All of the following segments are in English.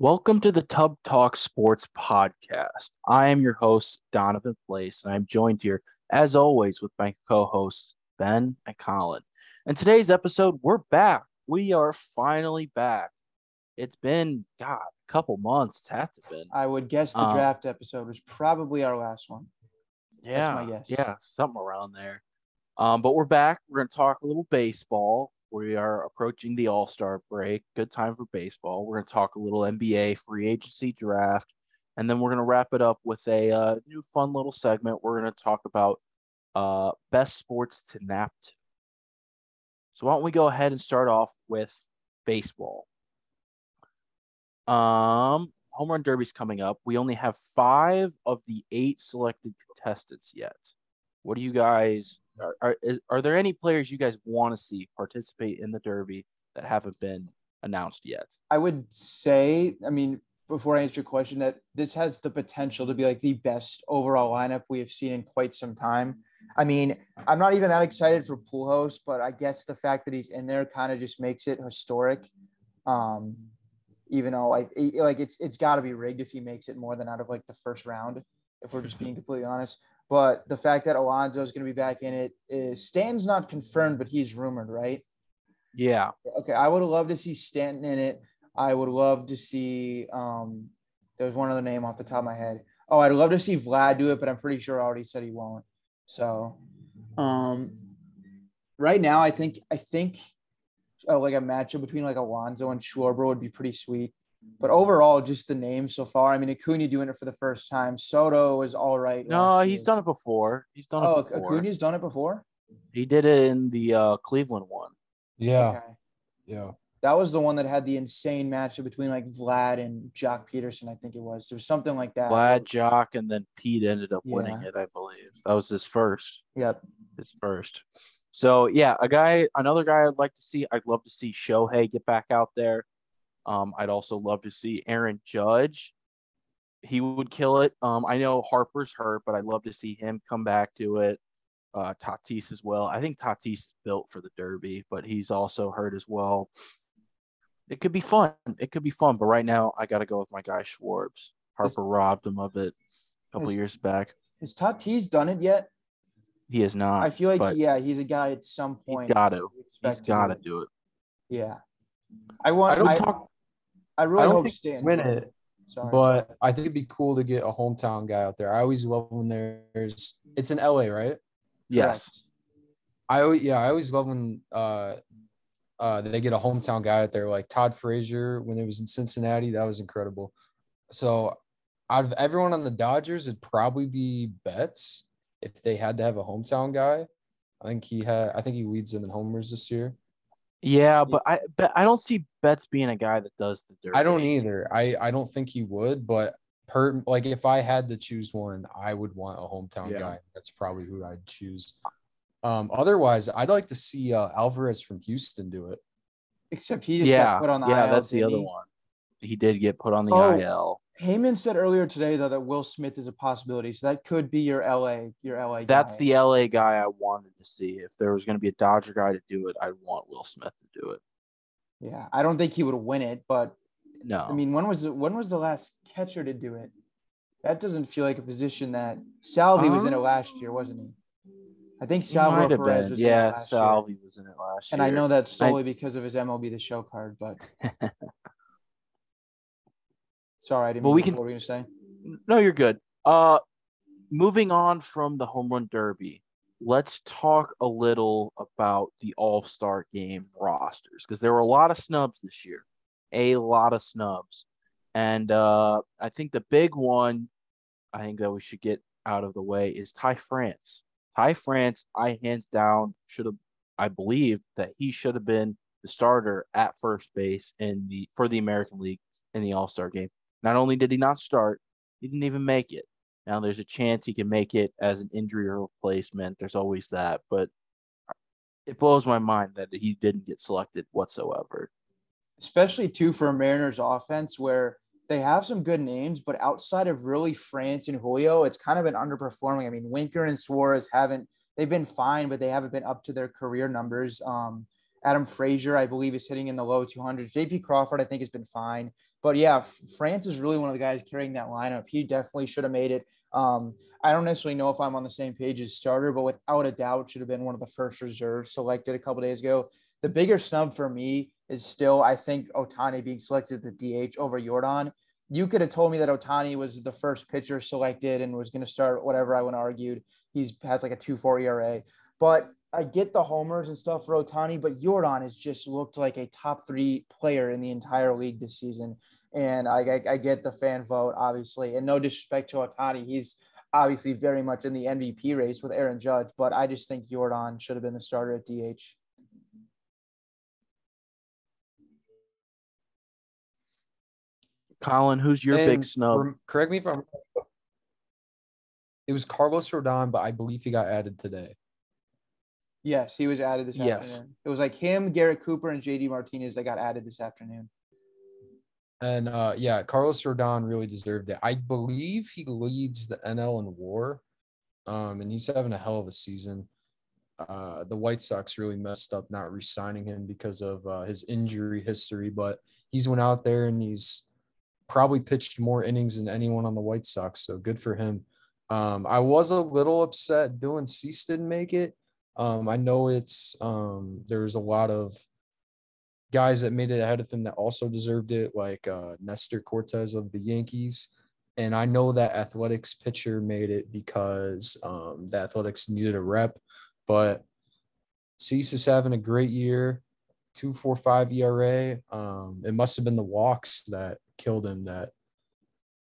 Welcome to the Tub Talk Sports Podcast. I am your host, Donovan Place, and I'm joined here, as always, with my co-hosts, Ben and Colin. And today's episode, we're back. We are finally back. It's been, a couple months. It's had to have been. I would guess the draft episode was probably our last one. Yeah. That's my guess. Yeah, something around there. But we're back. We're going to talk a little baseball. We are approaching the All-Star break. Good time for baseball. We're going to talk a little NBA free agency draft, and then we're going to wrap it up with a new fun little segment. We're going to talk about best sports to nap to. So why don't we go ahead and start off with baseball. Home Run Derby's coming up. We only have 5 of the 8 selected contestants yet. What do you guys are there any players you guys want to see participate in the Derby that haven't been announced yet? I would say, before I answer your question, that this has the potential to be like the best overall lineup we have seen in quite some time. I mean, I'm not even that excited for Pujols, but I guess the fact that he's in there kind of just makes it historic. Even though it's got to be rigged if he makes it more than out of like the first round, if we're just being completely honest. But the fact that Alonso is going to be back in it is – Stanton's not confirmed, but he's rumored, right? Yeah. Okay, I would love to see Stanton in it. I would love to see there's one other name off the top of my head. Oh, I'd love to see Vlad do it, but I'm pretty sure I already said he won't. So, right now I think like a matchup between like Alonso and Schwarber would be pretty sweet. But overall, just the name so far. I mean, Acuna doing it for the first time. Soto is all right. No, he's done it before. Acuna's done it before? He did it in the Cleveland one. Yeah. Okay. Yeah. That was the one that had the insane matchup between, like, Vlad and Jock Peterson, I think it was. There was something like that. Vlad, Jock, and then Pete ended up winning it, I believe. That was his first. Yep. His first. So, yeah, another guy I'd like to see. I'd love to see Shohei get back out there. I'd also love to see Aaron Judge. He would kill it. I know Harper's hurt, but I'd love to see him come back to it. Tatis as well. I think Tatis is built for the Derby, but he's also hurt as well. It could be fun. But right now I got to go with my guy Schwarbs. Harper robbed him of it a couple years back. Has Tatis done it yet? He has not. I feel like, he's a guy at some point. He's got to do it. Yeah. I really hope Stanton win it. Sorry. But I think it'd be cool to get a hometown guy out there. I always love when it's in LA, right? Yes. I always love when they get a hometown guy out there, like Todd Frazier when it was in Cincinnati. That was incredible. So out of everyone on the Dodgers, it'd probably be Betts if they had to have a hometown guy. I think he leads them in homers this year. Yeah, but I don't see Betts being a guy that does the Derby. I don't either. I don't think he would, but if I had to choose one, I would want a hometown guy. That's probably who I'd choose. Otherwise, I'd like to see Alvarez from Houston do it. Except he just got put on the IL. Yeah, that's the other one. He did get put on the IL. Heyman said earlier today, though, that Will Smith is a possibility. So that could be your LA guy. That's the LA guy I wanted to see. If there was going to be a Dodger guy to do it, I'd want Will Smith to do it. Yeah, I don't think he would win it, but no. I mean, when was the last catcher to do it? That doesn't feel like a position that Salvi was in it last year, wasn't he? I think Salvi Perez was in it last year. Yeah, Salvi was in it last year. And I know that solely because of his MLB The Show card, but sorry, I didn't mean what were you going to say? No, you're good. Moving on from the Home Run Derby, let's talk a little about the All-Star Game rosters because there were a lot of snubs this year, and I think the big one that we should get out of the way is Ty France. Ty France, I believe that he should have been the starter at first base for the American League in the All-Star Game. Not only did he not start, he didn't even make it. Now there's a chance he can make it as an injury or replacement. There's always that, but it blows my mind that he didn't get selected whatsoever. Especially, too, for a Mariners offense where they have some good names, but outside of really France and Julio, it's kind of been underperforming. I mean, Winker and Suarez they've been fine, but they haven't been up to their career numbers. Adam Frazier, I believe, is hitting in the low 200s. JP Crawford, I think, has been fine. But yeah, France is really one of the guys carrying that lineup. He definitely should have made it. I don't necessarily know if I'm on the same page as starter, but without a doubt should have been one of the first reserves selected a couple days ago. The bigger snub for me is still, I think, Ohtani being selected at the DH over Yordan. You could have told me that Ohtani was the first pitcher selected and was going to start whatever I would have argued. He has like a 2.4 ERA. But I get the homers and stuff for Ohtani, but Yordan has just looked like a top three player in the entire league this season. And I get the fan vote, obviously. And no disrespect to Ohtani. He's obviously very much in the MVP race with Aaron Judge, but I just think Yordan should have been the starter at DH. Colin, who's your big snub? Correct me if I'm wrong. It was Carlos Rodon, but I believe he got added today. Yes, he was added this afternoon. It was like him, Garrett Cooper, and JD Martinez that got added this afternoon. And, yeah, Carlos Rodon really deserved it. I believe he leads the NL in WAR, and he's having a hell of a season. The White Sox really messed up not re-signing him because of his injury history, but he's went out there and he's probably pitched more innings than anyone on the White Sox, so good for him. I was a little upset Dylan Cease didn't make it. I know it's there's a lot of guys that made it ahead of him that also deserved it, like Nestor Cortez of the Yankees. And I know that Athletics pitcher made it because the Athletics needed a rep. But Cease is having a great year, 2.45 ERA. It must have been the walks that killed him that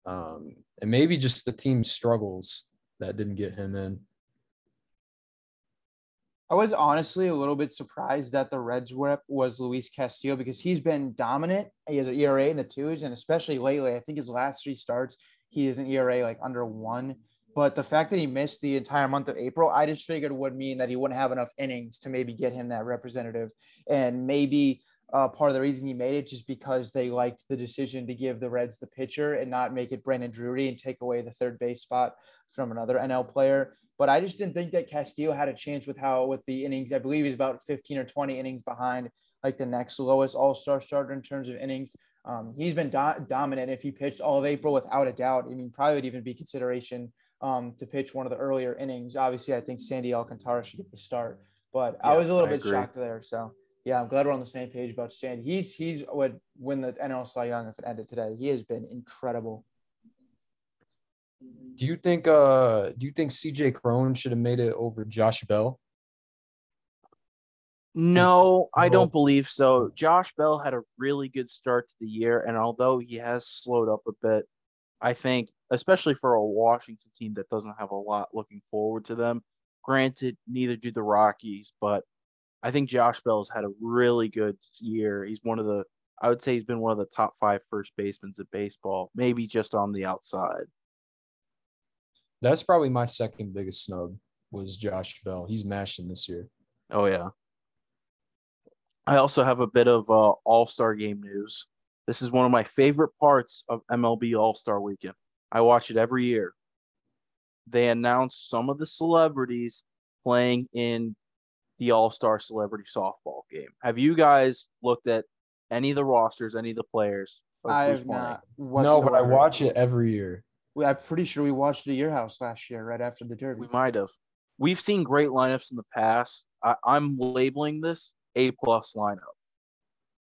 and maybe just the team struggles that didn't get him in. I was honestly a little bit surprised that the Reds rep was Luis Castillo because he's been dominant. He has an ERA in the twos, and especially lately, I think his last three starts, he has an ERA like under one. But the fact that he missed the entire month of April, I just figured would mean that he wouldn't have enough innings to maybe get him that representative. And maybe part of the reason he made it just because they liked the decision to give the Reds the pitcher and not make it Brandon Drury and take away the third base spot from another NL player. But I just didn't think that Castillo had a chance with the innings. I believe he's about 15 or 20 innings behind like the next lowest all-star starter in terms of innings. He's been dominant. If he pitched all of April, without a doubt, I mean, probably would even be consideration to pitch one of the earlier innings. Obviously, I think Sandy Alcantara should get the start, but yeah, I was a little bit shocked there. So yeah, I'm glad we're on the same page about Sandy. He's would win the NL Cy Young if it ended today. He has been incredible. Do you think CJ Cron should have made it over Josh Bell? No, I don't believe so. Josh Bell had a really good start to the year, and although he has slowed up a bit, I think, especially for a Washington team that doesn't have a lot looking forward to them, granted, neither do the Rockies, but I think Josh Bell's had a really good year. He's he's been one of the top five first basemen in baseball, maybe just on the outside. That's probably my second biggest snub was Josh Bell. He's mashing this year. Oh, yeah. I also have a bit of All-Star Game news. This is one of my favorite parts of MLB All-Star Weekend. I watch it every year. They announce some of the celebrities playing in the All-Star Celebrity Softball game. Have you guys looked at any of the rosters, any of the players? I have not. No, but I watch it every year. I'm pretty sure we watched it at your house last year, right after the Derby. We might have. We've seen great lineups in the past. I'm labeling this A-plus lineup.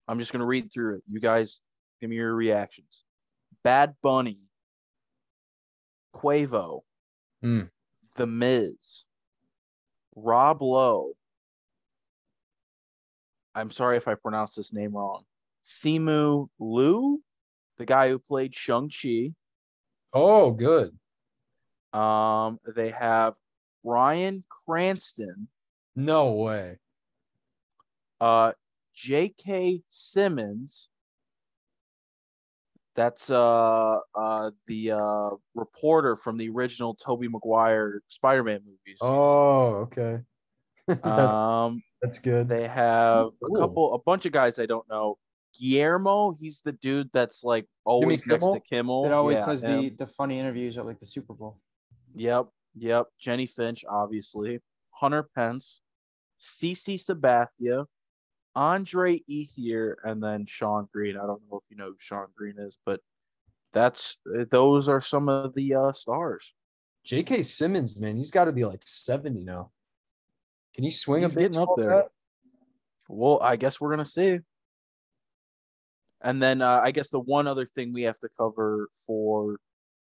I'm just going to read through it. You guys, give me your reactions. Bad Bunny, Quavo, The Miz, Rob Lowe. I'm sorry if I pronounced this name wrong. Simu Liu, the guy who played Shang-Chi. Oh, good. They have Bryan Cranston. No way. JK Simmons. That's the reporter from the original Tobey Maguire Spider-Man movies. Oh, okay. That's good. They have a bunch of guys I don't know. Guillermo, he's the dude that's like always next to Kimmel. That always has the funny interviews at like the Super Bowl. Yep. Jenny Finch, obviously. Hunter Pence, CeCe Sabathia, Andre Ethier, and then Sean Green. I don't know if you know who Sean Green is, but those are some of the stars. JK Simmons, man, he's got to be like 70 now. Can he swing a bit up there? Well, I guess we're gonna see. And then I guess the one other thing we have to cover for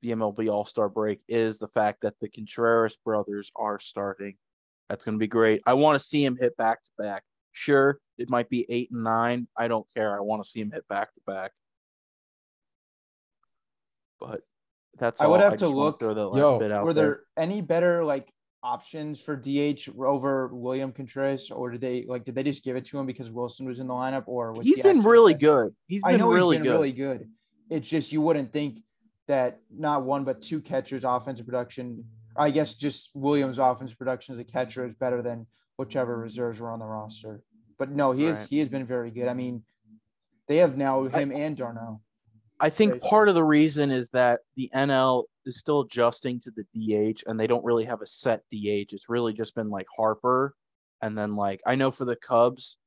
the MLB All-Star break is the fact that the Contreras brothers are starting. That's going to be great. I want to see him hit back-to-back. Sure, it might be 8 and 9. I don't care. I want to see him hit back-to-back. But that's all. I would have to look. Were there any better, like, options for DH over William Contreras, or did they just give it to him because Wilson was in the lineup, or was he's been really good? He's been really good. It's just you wouldn't think that not one but two catchers' offensive production. I guess just Williams' offensive production as a catcher is better than whichever reserves were on the roster. But no, he has been very good. I mean, they have now him and Darno. I think part of the reason is that the NL is still adjusting to the DH, and they don't really have a set DH. It's really just been like Harper. And then, like, I know for the Cubs,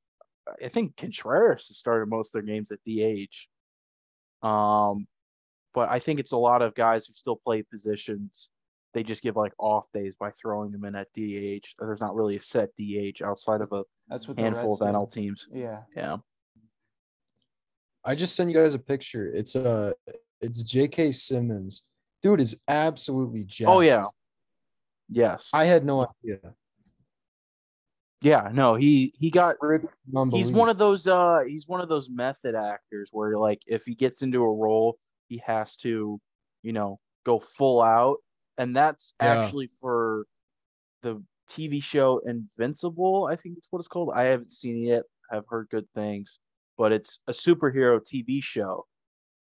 I think Contreras has started most of their games at DH. But I think it's a lot of guys who still play positions. They just give, like, off days by throwing them in at DH. There's not really a set DH outside of a handful of NL teams. Yeah. Yeah. I just sent you guys a picture. It's JK Simmons. Dude is absolutely jacked. Oh yeah. Yes. I had no idea. Yeah, no, he got ripped. He's one of those method actors where, like, if he gets into a role, he has to, you know, go full out. And that's actually for the TV show Invincible, I think that's what it's called. I haven't seen it yet. I've heard good things. But it's a superhero TV show,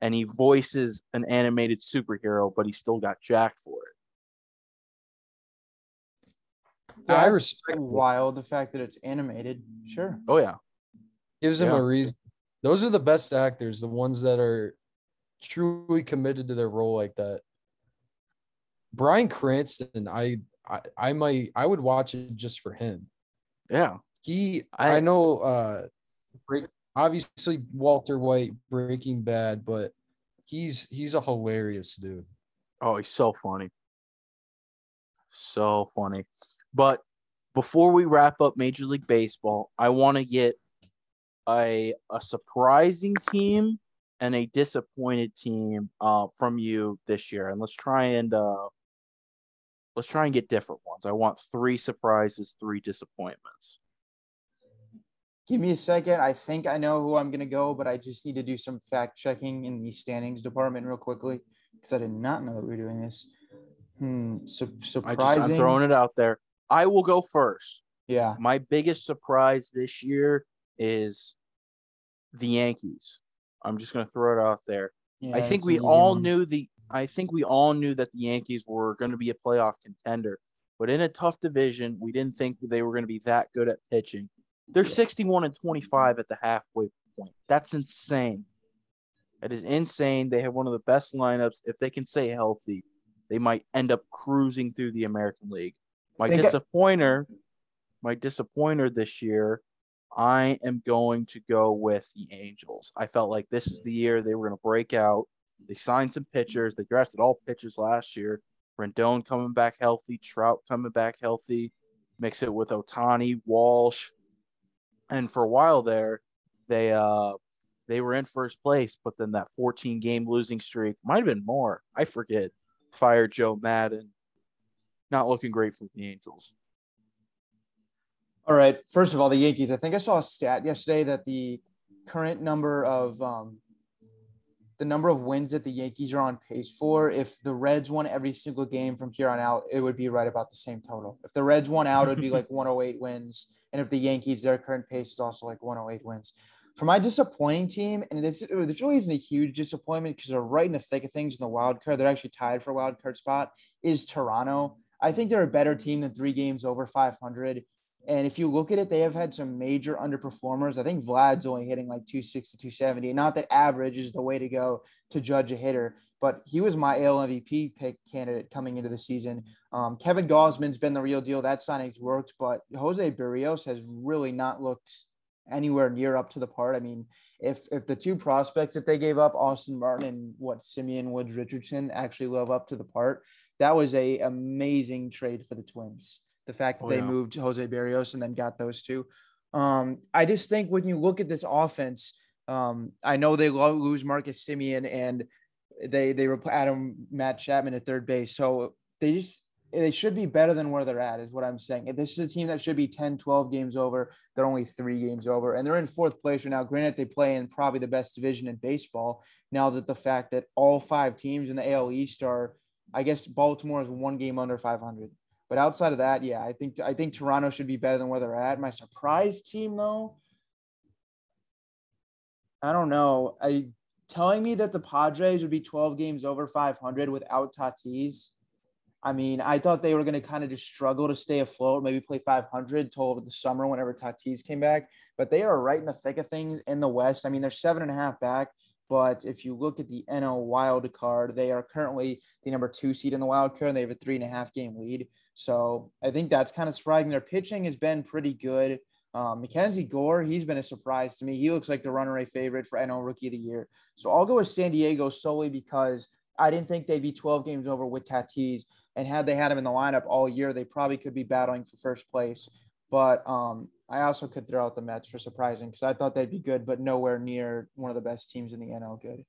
and he voices an animated superhero, but he still got jacked for it. That's I respect wild the fact that it's animated. Sure. Oh, yeah. Gives him a reason. Those are the best actors, the ones that are truly committed to their role like that. Bryan Cranston, I would watch it just for him. Yeah. Obviously, Walter White, Breaking Bad, but he's a hilarious dude. Oh, he's so funny. So funny. But before we wrap up Major League Baseball, I want to get a surprising team and a disappointed team from you this year. And let's try and get different ones. I want 3 surprises, 3 disappointments. Give me a second. I think I know who I'm going to go, but I just need to do some fact checking in the standings department real quickly because I did not know that we were doing this. Surprising. I'm throwing it out there. I will go first. Yeah. My biggest surprise this year is the Yankees. I'm just going to throw it out there. Yeah, I think we all knew that the Yankees were going to be a playoff contender, but in a tough division, we didn't think that they were going to be that good at pitching. They're 61-25 at the halfway point. That's insane. That is insane. They have one of the best lineups. If they can stay healthy, they might end up cruising through the American League. My disappointer this year, I am going to go with the Angels. I felt like this is the year they were going to break out. They signed some pitchers. They drafted all pitchers last year. Rendon coming back healthy. Trout coming back healthy. Mix it with Ohtani, Walsh. And for a while there, they were in first place, but then that 14-game losing streak, might have been more, I forget, fired Joe Madden. Not looking great for the Angels. All right. First of all, the Yankees, I think I saw a stat yesterday that the current number of wins that the Yankees are on pace for, if the Reds won every single game from here on out, it would be right about the same total. If the Reds won out, it would be like 108 wins. And if the Yankees, their current pace is also like 108 wins. For my disappointing team, and this really isn't a huge disappointment because they're right in the thick of things in the wild card. They're actually tied for a wild card spot, is Toronto. I think they're a better team than 3 games over 500. And if you look at it, they have had some major underperformers. I think Vlad's only hitting like 260, 270. Not that average is the way to go to judge a hitter, but he was my AL MVP pick candidate coming into the season. Kevin Gausman's been the real deal. That signing's worked, but Jose Berríos has really not looked anywhere near up to the part. I mean, if the two prospects that they gave up, Austin Martin and Simeon Woods Richardson, actually live up to the part, that was a amazing trade for the Twins. The fact that they moved Jose Berríos and then got those two. I just think when you look at this offense, I know they lose Marcus Simeon and they add Matt Chapman at third base. So they should be better than where they're at is what I'm saying. If this is a team that should be 10, 12 games over, they're only 3 games over, and they're in 4th place right now. Granted, they play in probably the best division in baseball. Now that the fact that all 5 teams in the AL East are, I guess Baltimore is 1 game under 500. But outside of that, yeah, I think Toronto should be better than where they're at. My surprise team, though, I don't know. Telling me that the Padres would be 12 games over 500 without Tatis. I mean, I thought they were going to kind of just struggle to stay afloat, maybe play 500 till over the summer whenever Tatis came back. But they are right in the thick of things in the West. I mean, they're 7.5 back. But if you look at the NL wild card, they are currently the number 2 seed in the wild card, and they have a 3.5 game lead. So I think that's kind of surprising. Their pitching has been pretty good. Mackenzie Gore, he's been a surprise to me. He looks like the runaway favorite for NL Rookie of the Year. So I'll go with San Diego solely because I didn't think they'd be 12 games over with Tatis. And had they had him in the lineup all year, they probably could be battling for first place. But I also could throw out the Mets for surprising because I thought they'd be good, but nowhere near one of the best teams in the NL good.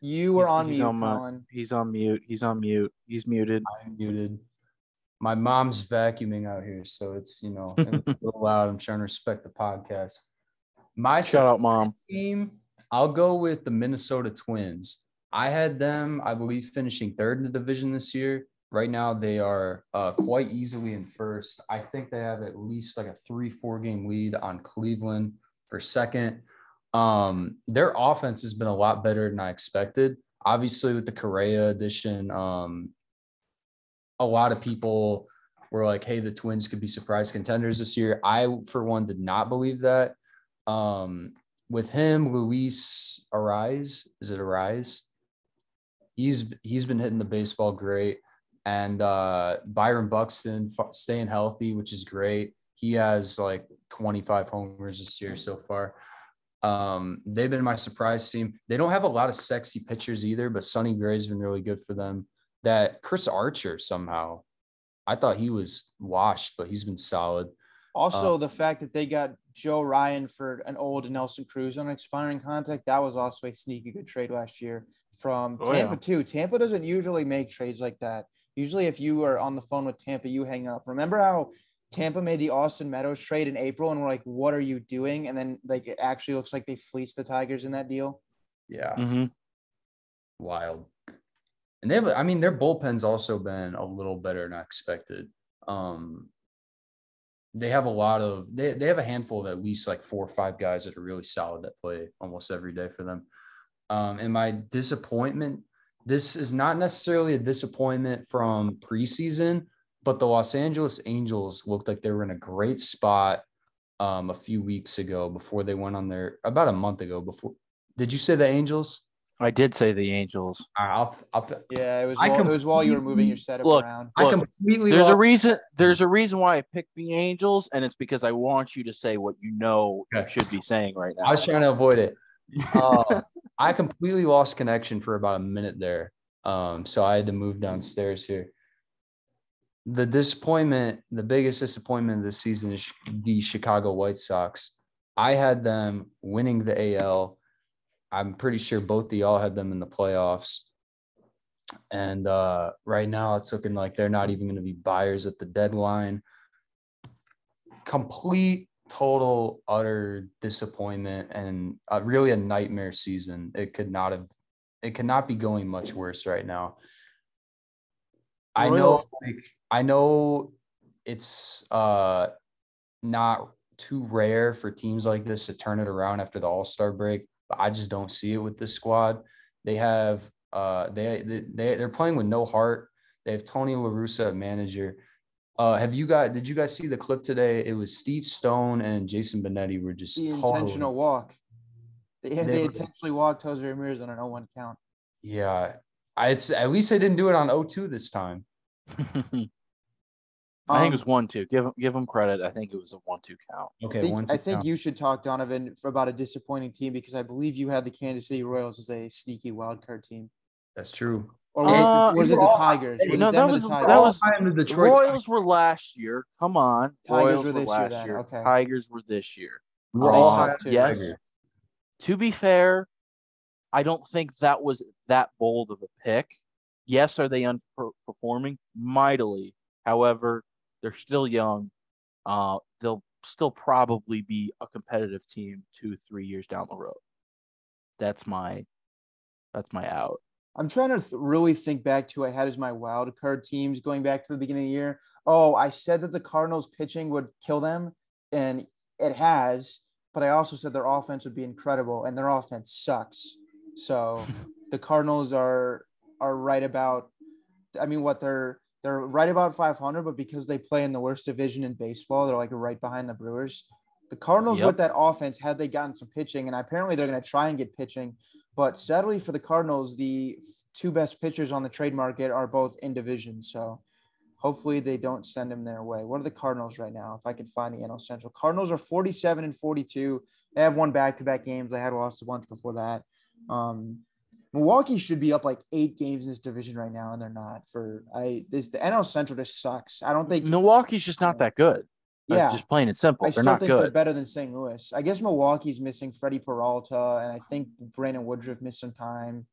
You were on mute, Colin. He's on mute. He's on mute. He's muted. I'm muted. My mom's vacuuming out here, so it's, you know, it's a little loud. I'm trying to respect the podcast. My shout out, Mom. Team, I'll go with the Minnesota Twins. I had them, I believe, finishing 3rd in the division this year. Right now, they are quite easily in 1st. I think they have at least like a 3-4 game lead on Cleveland for 2nd. Their offense has been a lot better than I expected. Obviously, with the Correa addition, a lot of people were like, hey, the Twins could be surprise contenders this year. I, for one, did not believe that. With him, Luis Ariz, is it Ariz? He's been hitting the baseball great. And Byron Buxton staying healthy, which is great. He has like 25 homers this year so far. They've been my surprise team. They don't have a lot of sexy pitchers either, but Sonny Gray's been really good for them. That Chris Archer somehow, I thought he was washed, but he's been solid. Also, the fact that they got Joe Ryan for an old Nelson Cruz on an expiring contract, that was also a sneaky good trade last year from Tampa too. Tampa doesn't usually make trades like that. Usually if you are on the phone with Tampa, you hang up. Remember how Tampa made the Austin Meadows trade in April and we're like, what are you doing? And then like it actually looks like they fleeced the Tigers in that deal. Yeah. Mm-hmm. Wild. And they have, I mean, their bullpen's also been a little better than I expected. They have a lot of – they have a handful of at least like 4 or 5 guys that are really solid that play almost every day for them. And my disappointment – this is not necessarily a disappointment from preseason, but the Los Angeles Angels looked like they were in a great spot a few weeks ago before they went on their – about a month ago before – did you say the Angels? I did say the Angels. Yeah, it was while you were moving your setup around. There's a reason why I picked the Angels, and it's because I want you to say what you know you should be saying right now. I was trying to avoid it. I completely lost connection for about a minute there, so I had to move downstairs here. The biggest disappointment of this season is the Chicago White Sox. I had them winning the AL. I'm pretty sure both of y'all had them in the playoffs. And right now it's looking like they're not even going to be buyers at the deadline. Complete, total, utter disappointment and really a nightmare season. It could not be going much worse right now. I know it's not too rare for teams like this to turn it around after the All-Star break. But I just don't see it with this squad. They have they're playing with no heart. They have Tony La Russa, manager. Did you guys see the clip today? It was Steve Stone and Jason Benetti were just the intentional walk. They intentionally walked Jose Ramirez on an 0-1 count. Yeah, at least they didn't do it on 0-2 this time. I think it was 1-2. Give him credit. I think it was a 1-2 count. Okay, I think you should talk, Donovan, about a disappointing team, because I believe you had the Kansas City Royals as a sneaky wildcard team. That's true. Or was it the Tigers? No, that was the Detroit. Royals were last year. Come on. Tigers were this year. Okay. Tigers were this year. Yes. To be fair, I don't think that was that bold of a pick. Yes, are they underperforming? Mightily. However, they're still young. They'll still probably be a competitive team 2-3 years down the road. That's my out. I'm trying to really think back to what I had as my wild card teams going back to the beginning of the year. Oh, I said that the Cardinals pitching would kill them, and it has, but I also said their offense would be incredible, and their offense sucks. So the Cardinals are right about – I mean, what they're right about 500, but because they play in the worst division in baseball, they're like right behind the Brewers. The Cardinals with that offense, had they gotten some pitching, and apparently they're going to try and get pitching. But sadly for the Cardinals, the two best pitchers on the trade market are both in division. So hopefully they don't send them their way. What are the Cardinals right now? If I could find the NL Central, Cardinals are 47-42. They have won back-to-back games. They had lost a bunch before that. Milwaukee should be up like 8 games in this division right now, and they're not. The NL Central just sucks. I don't think Milwaukee's just not that good. Yeah, just plain and simple. I still think they're better than St. Louis. I guess Milwaukee's missing Freddie Peralta, and I think Brandon Woodruff missed some time.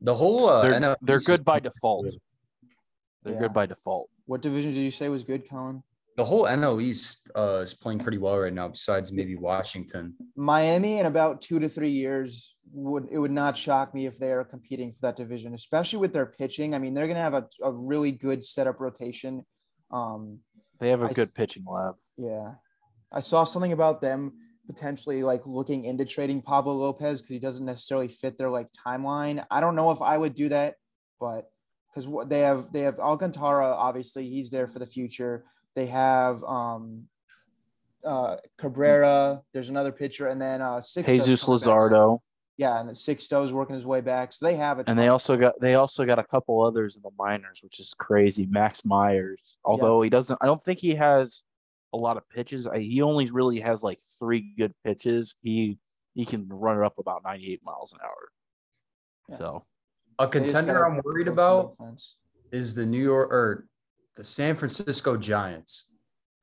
The whole they're good by default. They're good by default. What division did you say was good, Colin? The whole NL East is playing pretty well right now, besides maybe Washington. Miami in about 2 to 3 years, would not shock me if they are competing for that division, especially with their pitching. I mean, they're going to have a really good setup rotation. They have a good pitching lab. Yeah. I saw something about them potentially like looking into trading Pablo Lopez because he doesn't necessarily fit their like timeline. I don't know if I would do that, but because they have Alcantara, obviously he's there for the future. They have Cabrera. There's another pitcher, and then Sixto. Jesus Luzardo. Yeah, and Sixto's working his way back. So they have it. And they also got a couple others in the minors, which is crazy. Max Myers, although he doesn't. I don't think he has a lot of pitches. He only really has like 3 good pitches. He can run it up about 98 miles an hour. Yeah. So a contender I'm worried about is the the San Francisco Giants.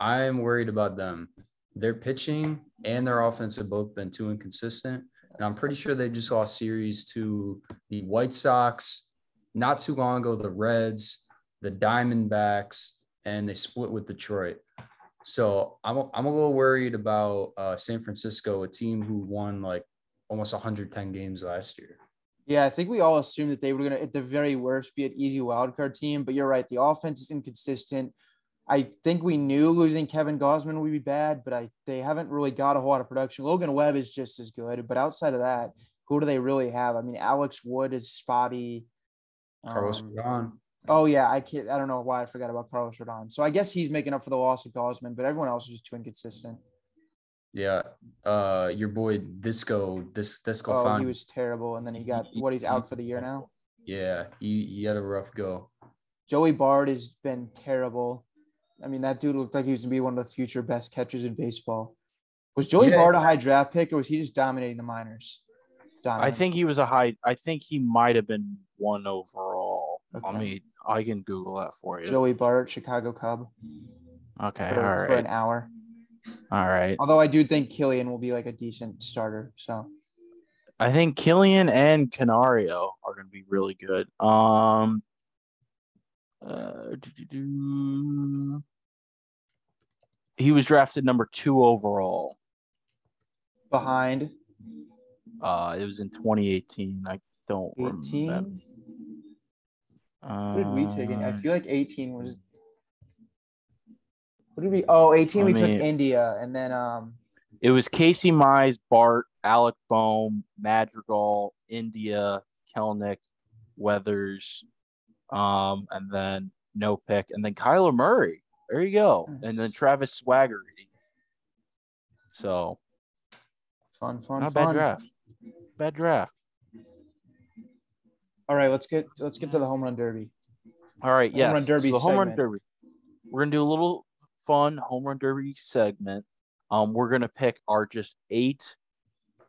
I'm worried about them. Their pitching and their offense have both been too inconsistent. And I'm pretty sure they just lost series to the White Sox, not too long ago, the Reds, the Diamondbacks, and they split with Detroit. So I'm a little worried about San Francisco, a team who won like almost 110 games last year. Yeah, I think we all assumed that they were going to, at the very worst, be an easy wildcard team. But you're right. The offense is inconsistent. I think we knew losing Kevin Gausman would be bad, but they haven't really got a whole lot of production. Logan Webb is just as good, but outside of that, who do they really have? I mean, Alex Wood is spotty. Carlos Rodon. Oh yeah, I don't know why I forgot about Carlos Rodon. So I guess he's making up for the loss of Gausman, but everyone else is just too inconsistent. Yeah, your boy Disco. Oh, he was terrible, and then he got he's out for the year now. Yeah, he had a rough go. Joey Bard has been terrible. I mean, that dude looked like he was going to be one of the future best catchers in baseball. Was Joey Bard a high draft pick, or was he just dominating the minors? I think he was I think he might have been 1 overall. Okay. I mean, I can Google that for you. Joey Bard, Chicago Cub. Okay, all right. For an hour. All right. Although I do think Killian will be like a decent starter. So I think Killian and Canario are going to be really good. He was drafted number 2 overall. Behind? It was in 2018. I don't remember. What did we take? I feel like 18 was. What did we? Oh, 18 took India, and then it was Casey Mize, Bart, Alec Bohm, Madrigal, India, Kelnick, Weathers, and then no pick, and then Kyler Murray. There you go. Nice. And then Travis Swaggerty. So fun. Not bad draft. Bad draft. All right, let's get to the home run derby. All right, yes. Home run derby. So the home run derby. We're going to do a little fun home run derby segment. We're going to pick our just 8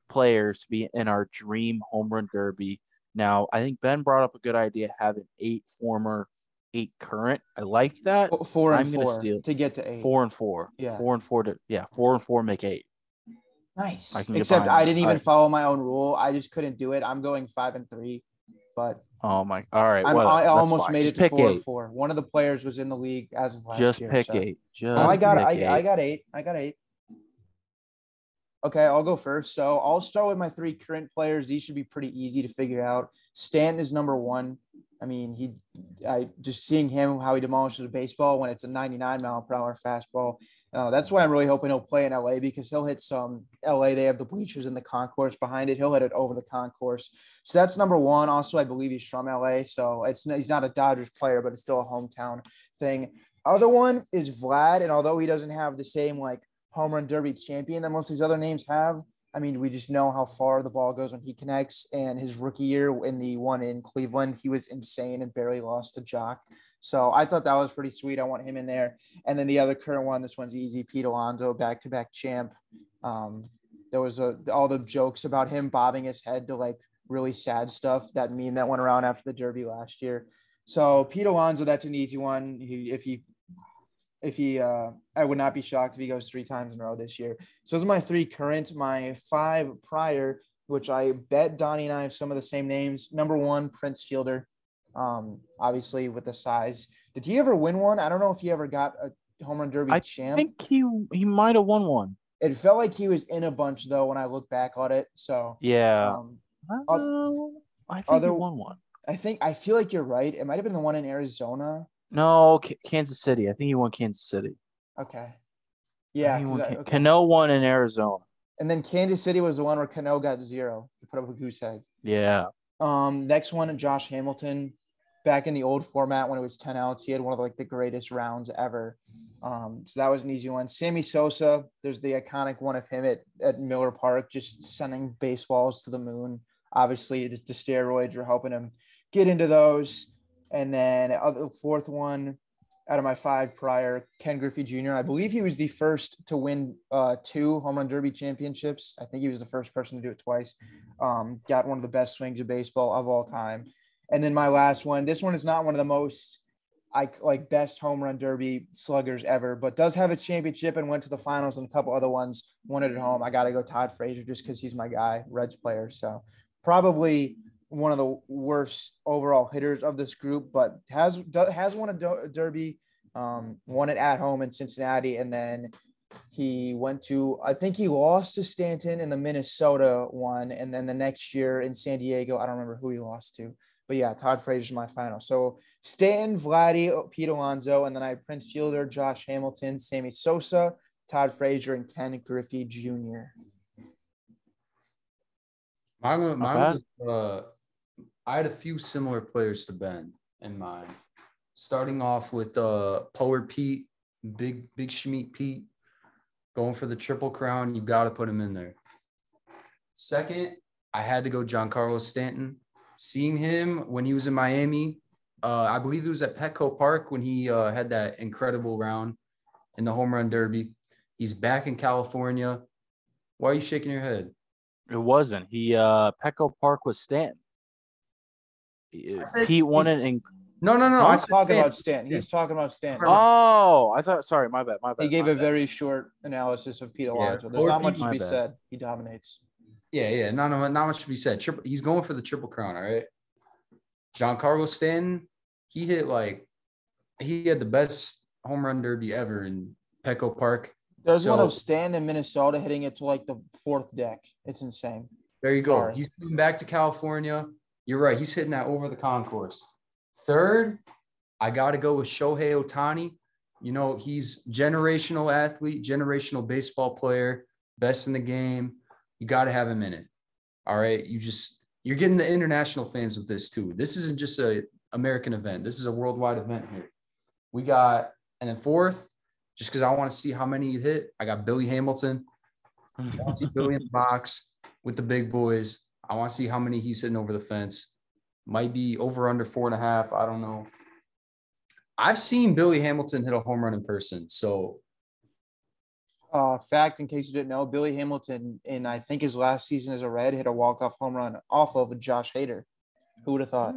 players to be in our dream home run derby. Now, I think Ben brought up a good idea, having 8 former, 8 current. I like that. 4 and 4 to get to 8. 4 and 4. Yeah. 4 and 4 to, yeah, 4 and 4 make 8. Nice. Except I didn't even follow my own rule. I just couldn't do it. I'm going 5 and 3, but oh my! All right, well, I almost made it to 4 and 4. One of the players was in the league as of last year. Just pick 8. I got eight. Okay, I'll go first. So I'll start with my 3 current players. These should be pretty easy to figure out. Stanton is number 1. I mean, I just seeing him, how he demolishes a baseball when it's a 99-mile-per-hour fastball. That's why I'm really hoping he'll play in LA, because he'll hit some LA. They have the bleachers and the concourse behind it. He'll hit it over the concourse. So that's number 1. Also, I believe he's from LA. So he's not a Dodgers player, but it's still a hometown thing. Other one is Vlad. And although he doesn't have the same home run derby champion that most of these other names have, I mean, we just know how far the ball goes when he connects. And his rookie year in the one in Cleveland, he was insane and barely lost to Jock. So I thought that was pretty sweet. I want him in there. And then the other current one, this one's easy, Pete, Alonso, back-to-back champ. There was all the jokes about him bobbing his head to really sad stuff, that meme that went around after the derby last year. So Pete Alonso, that's an easy one. I would not be shocked if he goes 3 times in a row this year. So those are my 3 current. My 5 prior, which I bet Donnie and I have some of the same names. Number 1, Prince Fielder, obviously with the size. Did he ever win one? I don't know if he ever got a home run derby champ. I think he might have won one. It felt like he was in a bunch, though, when I look back on it. So yeah, I think he won one. I feel like you're right. It might have been the one in Arizona. No, Kansas City. I think he won Kansas City. Okay. Yeah. Okay. Cano won in Arizona. And then Kansas City was the one where Cano got 0. He put up a goose egg. Yeah. Next one, Josh Hamilton. Back in the old format when it was 10 outs, he had one of the greatest rounds ever. So that was an easy one. Sammy Sosa, there's the iconic one of him at Miller Park, just sending baseballs to the moon. Obviously, the steroids were helping him get into those. And then the 4th one out of my 5 prior, Ken Griffey Jr. I believe he was the first to win 2 home run derby championships. I think he was the first person to do it twice. Got one of the best swings of baseball of all time. And then my last one, this one is not one of the most best home run derby sluggers ever, but does have a championship and went to the finals and a couple other ones, won it at home. I got to go Todd Frazier just because he's my guy, Reds player. So probably one of the worst overall hitters of this group, but has won a derby, won it at home in Cincinnati. And then he went to, I think he lost to Stanton in the Minnesota one. And then the next year in San Diego, I don't remember who he lost to, but yeah, Todd Frazier's my final. So Stanton, Vladdy, Pete Alonso, and then I have Prince Fielder, Josh Hamilton, Sammy Sosa, Todd Frazier, and Ken Griffey Jr. I had a few similar players to Ben in mind, starting off with Power Pete, Big Schmeat Pete, going for the Triple Crown. You got to put him in there. Second, I had to go Giancarlo Stanton. Seeing him when he was in Miami, I believe it was at Petco Park when he had that incredible round in the home run derby. He's back in California. Why are you shaking your head? It wasn't. He Petco Park was Stanton. Pete won it in. No. I'm talking about Stanton. He's talking about Stanton. Oh, I thought. Sorry, my bad. He gave a very short analysis of Pete Alonso. There's not much to be said. He dominates. Yeah. Not much to be said. He's going for the Triple Crown. All right. Giancarlo Stanton. He hit he had the best home run derby ever in Petco Park. There's one of Stanton in Minnesota hitting it to the 4th deck. It's insane. There you go. Sorry. He's coming back to California. You're right. He's hitting that over the concourse. Third, I got to go with Shohei Ohtani. You know, he's generational athlete, generational baseball player, best in the game. You got to have him in it. All right. You're getting the international fans with this too. This isn't just an American event. This is a worldwide event here. And then fourth, just because I want to see how many you hit, I got Billy Hamilton. I want to see Billy in the box with the big boys. I want to see how many he's hitting over the fence. Might be over under 4.5. I don't know. I've seen Billy Hamilton hit a home run in person. So fact, in case you didn't know, Billy Hamilton, in I think his last season as a Red, hit a walk-off home run off of Josh Hader. Who would have thought?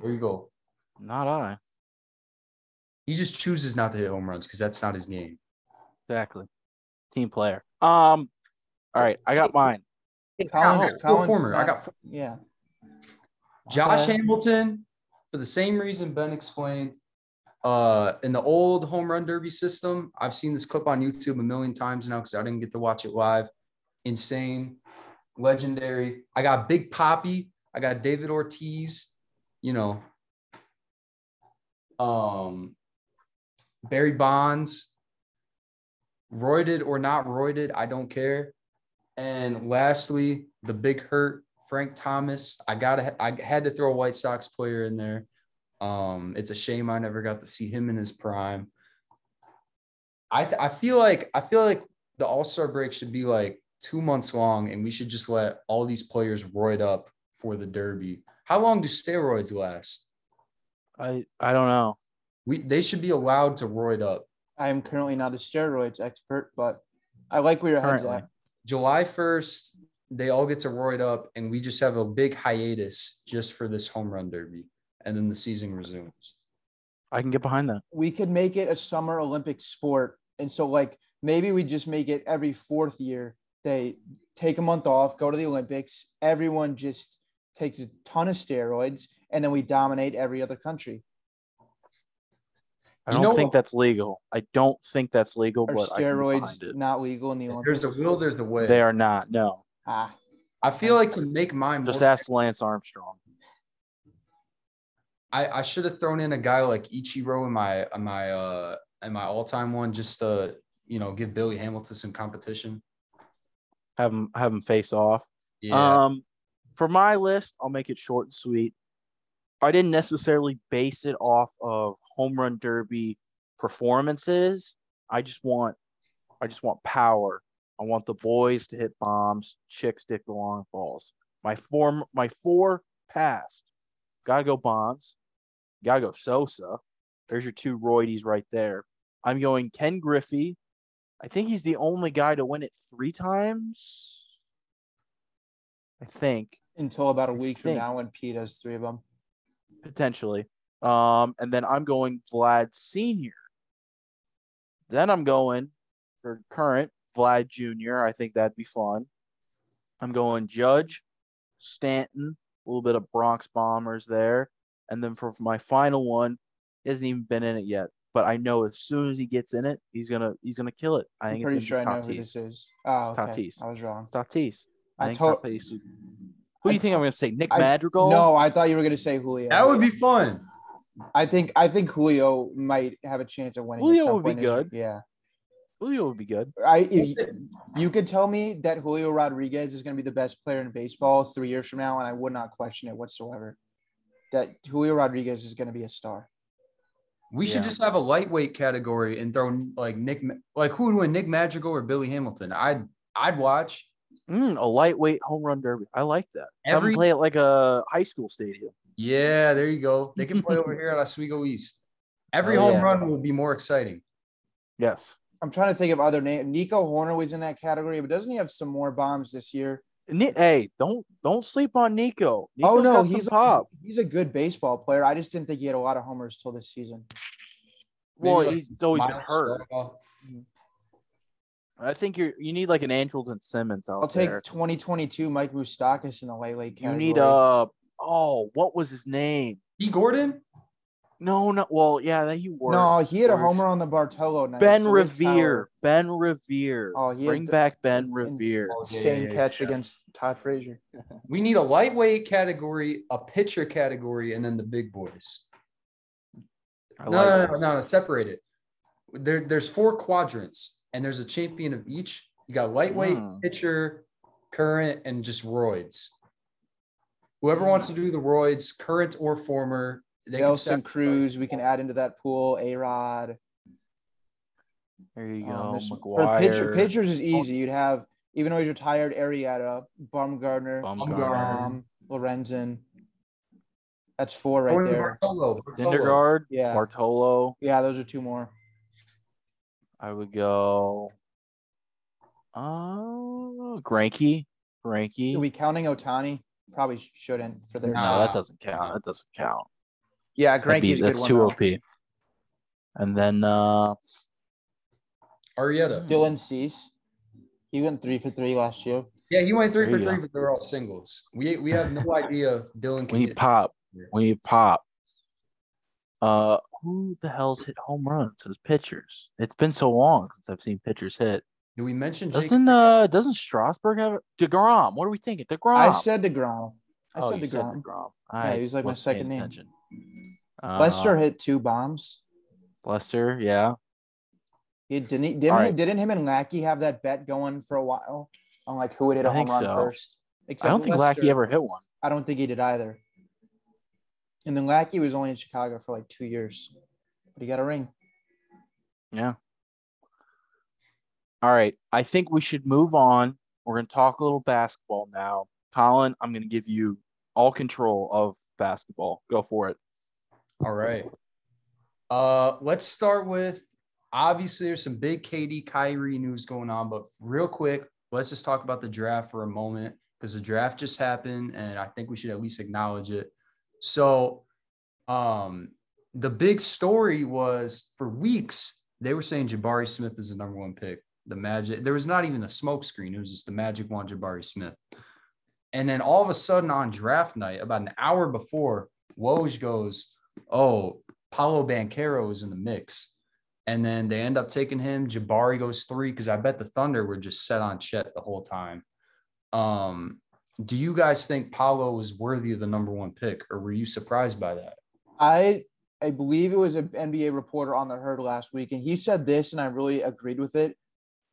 There you go. Not I. He just chooses not to hit home runs because that's not his game. Exactly. Team player. All right, I got mine. Colin's not, I got four. Yeah. Josh Hamilton, for the same reason Ben explained, in the old home run derby system, I've seen this clip on YouTube a million times now because I didn't get to watch it live. Insane. Legendary. I got Big Papi. I got David Ortiz. You know, Barry Bonds. Roided or not roided, I don't care. And lastly, the big hurt, Frank Thomas. I had to throw a White Sox player in there. It's a shame I never got to see him in his prime. I feel like the All-Star break should be like 2 months long, and we should just let all these players roid up for the Derby. How long do steroids last? I don't know. They should be allowed to roid up. I am currently not a steroids expert, but I like where your head's at. July 1st, they all get to roid up, and we just have a big hiatus just for this home run derby, and then the season resumes. I can get behind that. We could make it a summer Olympic sport, and so, like, maybe we just make it every fourth year. They take a month off, go to the Olympics. Everyone just takes a ton of steroids, and then we dominate every other country. I don't think that's legal. I don't think that's legal. But steroids not legal in the Olympics? There's a will, there's a way. They are not. No. I feel like to make mine. Just ask Lance Armstrong. I should have thrown in a guy like Ichiro in my all-time one just to give Billy Hamilton some competition. Have him face off. Yeah. For my list, I'll make it short and sweet. I didn't necessarily base it off of home run derby performances. I just want power. I want the boys to hit bombs, chicks dick the long balls. My four passed. Gotta go Bonds. Gotta go Sosa. There's your two roidies right there. I'm going Ken Griffey. I think he's the only guy to win it 3 times. I think. Until about a week from now when Pete has 3 of them. Potentially. And then I'm going Vlad Sr. Then I'm going for current Vlad Jr. I think that'd be fun. I'm going Judge, Stanton, a little bit of Bronx Bombers there. And then for my final one, he hasn't even been in it yet. But I know as soon as he gets in it, he's gonna kill it. I think I'm pretty sure I know who this is. Oh, okay. Tatis. I was wrong. Tatis. I think Tatis. Who do you think I'm gonna say? Nick Madrigal? No, I thought you were gonna say Julio. That would be fun. I think Julio might have a chance of winning. Julio would be good. Yeah. Julio would be good. If you could tell me that Julio Rodriguez is going to be the best player in baseball 3 years from now, and I would not question it whatsoever. That Julio Rodriguez is going to be a star. We should just have a lightweight category and throw who would win, Nick Madrigal or Billy Hamilton? I'd watch a lightweight home run derby. I like that. Have them play it like a high school stadium. Yeah, there you go. They can play over here at Oswego East. Every home run will be more exciting. Yes. I'm trying to think of other names. Nico Horner was in that category, but doesn't he have some more bombs this year? Hey, don't sleep on Nico. Nico's he's a good baseball player. I just didn't think he had a lot of homers till this season. Well, he's always been hurt. I think you need like an Andrelton Simmons out there. I'll take 2022 Mike Moustakas in the late category. You need what was his name? E. Gordon? He had a homer on the Bartolo night. Ben Revere. Oh, bring back Ben Revere. Same catch against Todd Frazier. We need a lightweight category, a pitcher category, and then the big boys. No, separate it. There's 4 quadrants, and there's a champion of each. You got lightweight, pitcher, current, and just roids. Whoever wants to do the roids, current or former, Nelson Cruz, we can add into that pool. A-Rod. There you go. For pitchers is easy. You'd have, even though he's retired, Arrieta, Bumgarner. Lorenzen. That's four right there. Syndergaard, yeah. Bartolo. Yeah, those are two more. I would go. Greinke. Greinke. Are we counting Ohtani? Probably shouldn't for their. No, shot. That doesn't count. That doesn't count. Yeah, Greinke's a good one. That's 2 OP. And then Arrieta. Dylan Cease. He went 3 for 3 last year. Yeah, he went 3 for 3, but they're all singles. We have no idea if Dylan can We need pop. Who the hell's hit home runs as pitchers? It's been so long since I've seen pitchers hit. Did we mention doesn't Strasburg have DeGrom? What are we thinking? DeGrom. I said DeGrom. I said DeGrom. Yeah, he was like my second name. Lester hit 2 bombs. Lester, yeah. Didn't him and Lackey have that bet going for a while on like who would hit a home run first? Except I don't think Lackey ever hit one. I don't think he did either. And then Lackey was only in Chicago for like 2 years, but he got a ring. Yeah. All right. I think we should move on. We're going to talk a little basketball now. Colin, I'm going to give you all control of basketball. Go for it. All right. Let's start with, obviously, there's some big KD, Kyrie news going on, but real quick, let's just talk about the draft for a moment because the draft just happened, and I think we should at least acknowledge it. So the big story was for weeks, they were saying Jabari Smith is the number 1 pick. The Magic, there was not even a smoke screen. It was just the Magic want Jabari Smith. And then all of a sudden on draft night, about an hour before, Woj goes, oh, Paolo Banchero is in the mix. And then they end up taking him. Jabari goes 3 because I bet the Thunder were just set on Chet the whole time. Do you guys think Paolo was worthy of the number 1 pick, or were you surprised by that? I believe it was an NBA reporter on The Herd last week, and he said this, and I really agreed with it.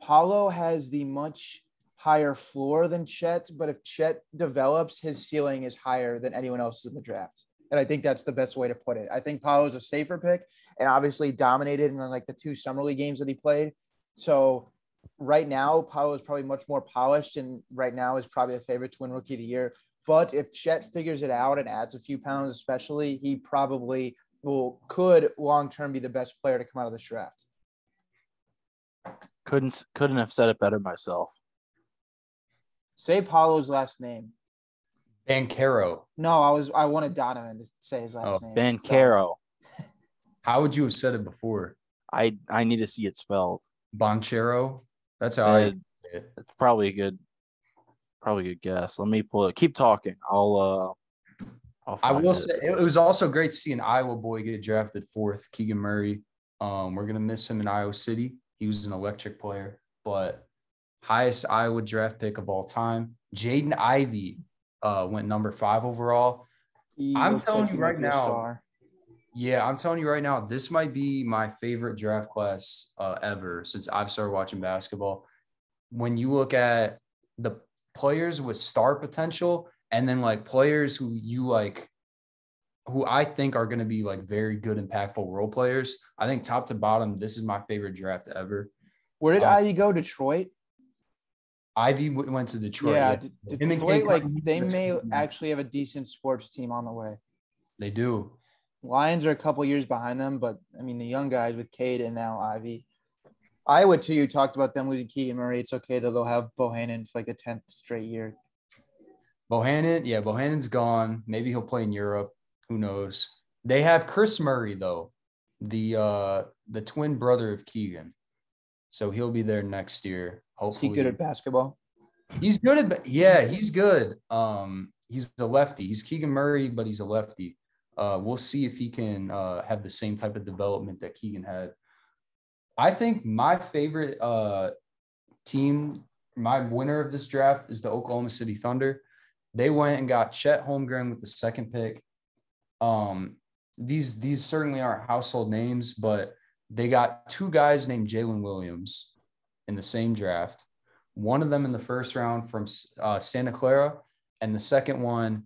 Paolo has the much higher floor than Chet, but if Chet develops, his ceiling is higher than anyone else's in the draft. And I think that's the best way to put it. I think Paolo is a safer pick and obviously dominated in like the 2 summer league games that he played. So right now, Paolo is probably much more polished and right now is probably a favorite to win Rookie of the Year. But if Chet figures it out and adds a few pounds, especially, he probably could long-term be the best player to come out of this draft. Couldn't have said it better myself. Say Paolo's last name. Banchero. No, I wanted Donovan to say his last name. Banchero. So. How would you have said it before? I need to see it spelled. Banchero. That's how I say it. It's probably a good guess. Let me pull it. Keep talking. I will say it was also great to see an Iowa boy get drafted 4th, Keegan Murray. We're gonna miss him in Iowa City. He was an electric player, but highest Iowa draft pick of all time. Jaden Ivey. Went number 5 overall. I'm telling you right now, this might be my favorite draft class ever since I've started watching basketball. When you look at the players with star potential and then like players who I think are going to be like very good, impactful role players, I think top to bottom, this is my favorite draft ever. Where did Ivy go? Detroit? Ivy went to Detroit. Yeah, Detroit, they may actually have a decent sports team on the way. They do. Lions are a couple years behind them, but, I mean, the young guys with Cade and now Ivy. Iowa, too, you talked about them losing Keegan Murray. It's okay, though. They'll have Bohannon for, the 10th straight year. Bohannon's gone. Maybe he'll play in Europe. Who knows? They have Chris Murray, though, the twin brother of Keegan. So he'll be there next year. Hopefully. Is he good at basketball? He's good. He's a lefty. He's Keegan Murray, but he's a lefty. We'll see if he can have the same type of development that Keegan had. I think my favorite team, my winner of this draft, is the Oklahoma City Thunder. They went and got Chet Holmgren with the 2nd pick. These certainly aren't household names, but they got 2 guys named Jalen Williams in the same draft, one of them in the 1st round from Santa Clara and the 2nd one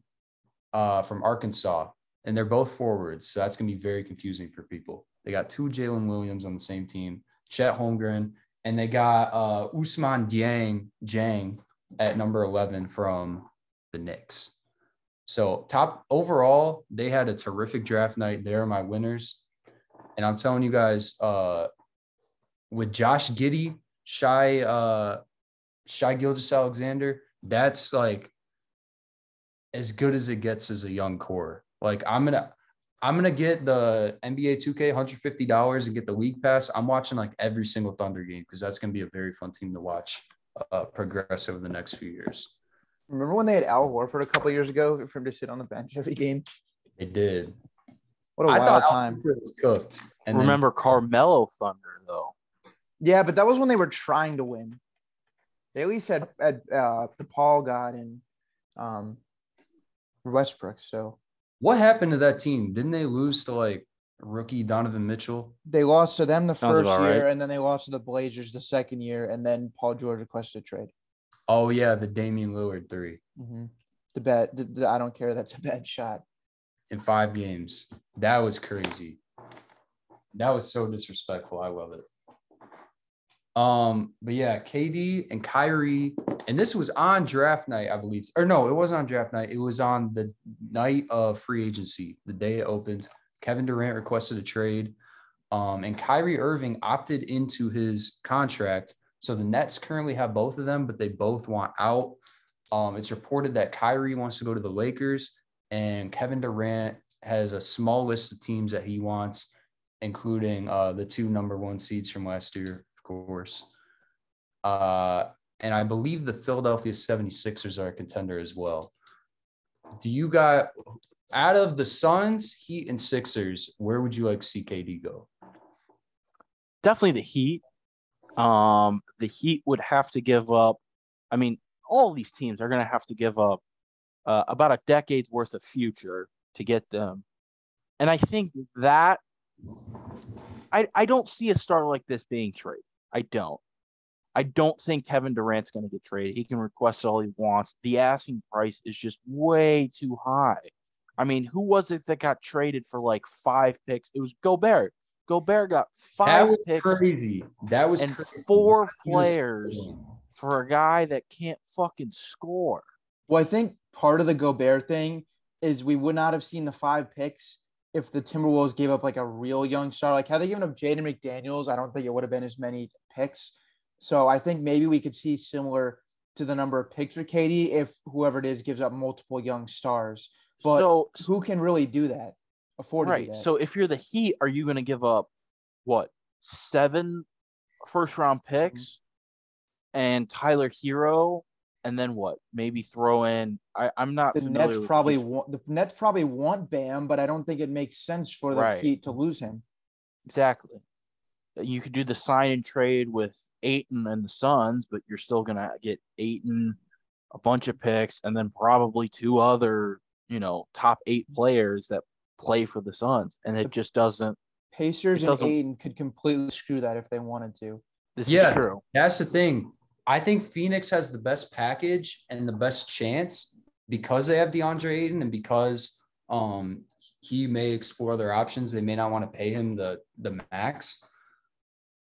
from Arkansas. And they're both forwards. So that's going to be very confusing for people. They got 2 Jalen Williams on the same team, Chet Holmgren, and they got Ousmane Dieng at number 11 from the Knicks. So top overall, they had a terrific draft night. They're my winners. And I'm telling you guys, with Josh Giddey, Shai Gilgeous-Alexander, that's like as good as it gets as a young core. Like I'm gonna get the NBA 2K $150 and get the league pass. I'm watching like every single Thunder game because that's gonna be a very fun team to watch progress over the next few years. Remember when they had Al Horford a couple of years ago for him to sit on the bench every game? They did. What a wild time. Al Horford was cooked. And remember Carmelo Thunder though? Yeah, but that was when they were trying to win. They at least had the Paul guy and Westbrook. So what happened to that team? Didn't they lose to like rookie Donovan Mitchell? They lost to them the first year, right? And then they lost to the Blazers the second year, and then Paul George requested a trade. Oh yeah, the Damian Lillard three. Mm-hmm. The I don't care. That's a bad shot. In 5 games, that was crazy. That was so disrespectful. I love it. But yeah, KD and Kyrie, and this was on draft night, I believe. Or no, it wasn't on draft night. It was on the night of free agency, the day it opened. Kevin Durant requested a trade, and Kyrie Irving opted into his contract. So the Nets currently have both of them, but they both want out. It's reported that Kyrie wants to go to the Lakers, and Kevin Durant has a small list of teams that he wants, including the 2 #1 seeds from last year. Course. And I believe the Philadelphia 76ers are a contender as well. Do you got out of the Suns, Heat, and Sixers, where would you like CKD go? Definitely the Heat. The Heat would have to give up. I mean, all these teams are going to have to give up about a decade's worth of future to get them. And I think that I don't see a star like this being traded. I don't think Kevin Durant's going to get traded. He can request all he wants. The asking price is just way too high. I mean, who was it that got traded for like 5 picks? It was Gobert. Gobert got 5 picks. That was crazy. That was crazy. 4 players for a guy that can't fucking score. Well, I think part of the Gobert thing is we would not have seen the 5 picks if the Timberwolves gave up like a real young star. Like had they given up Jaden McDaniels, I don't think it would have been as many picks. So I think maybe we could see similar to the number of picks for KD if whoever it is gives up multiple young stars. But so, who can really do that? Afford right. To do that? So if you're the Heat, are you going to give up what 7 first-round picks and Tyler Hero? And then what? Maybe throw in. I'm not. The Nets probably want Bam, but I don't think it makes sense for the Heat to lose him. Exactly. You could do the sign and trade with Ayton and the Suns, but you're still gonna get Ayton, a bunch of picks, and then probably 2 other, top 8 players that play for the Suns, and it just doesn't. Pacers and Ayton could completely screw that if they wanted to. This is true. That's the thing. I think Phoenix has the best package and the best chance because they have DeAndre Ayton and because he may explore other options. They may not want to pay him the max.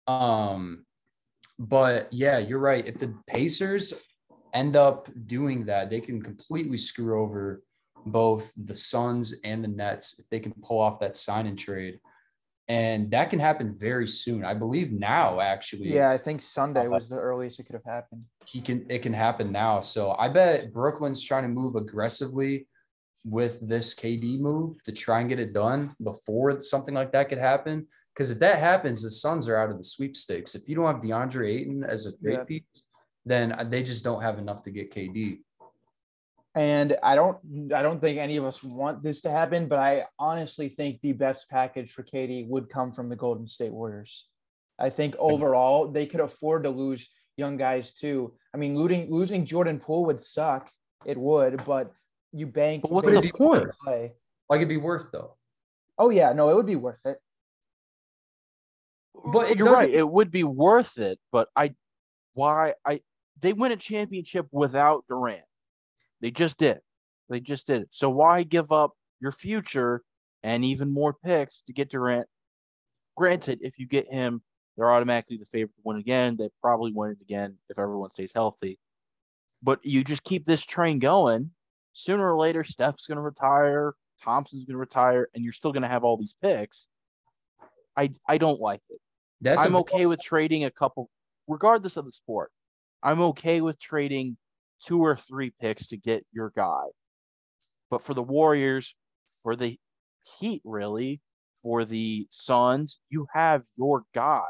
But, yeah, you're right. If the Pacers end up doing that, they can completely screw over both the Suns and the Nets if they can pull off that sign and trade. And that can happen very soon. I believe now, actually. Yeah, I think Sunday was the earliest it could have happened. It can happen now. So I bet Brooklyn's trying to move aggressively with this KD move to try and get it done before something like that could happen. Because if that happens, the Suns are out of the sweepstakes. If you don't have DeAndre Ayton as a trade piece, then they just don't have enough to get KD. And I don't think any of us want this to happen, but I honestly think the best package for KD would come from the Golden State Warriors. I think overall they could afford to lose young guys too. I mean, losing Yordan Poole would suck. It would, but you bank. But what's the point? Like it'd be worth though. Oh yeah, no, it would be worth it. But you're right, it would be worth it. But they win a championship without Durant. They just did it. So why give up your future and even more picks to get Durant? Granted, if you get him, they're automatically the favorite to win again. They probably win it again if everyone stays healthy. But you just keep this train going sooner or later, Steph's going to retire, Thompson's going to retire, and you're still going to have all these picks. I don't like it. I'm okay with trading a couple, regardless of the sport. I'm okay with trading 2 or 3 picks to get your guy. But for the Warriors, for the Heat, really, for the Suns, you have your guy.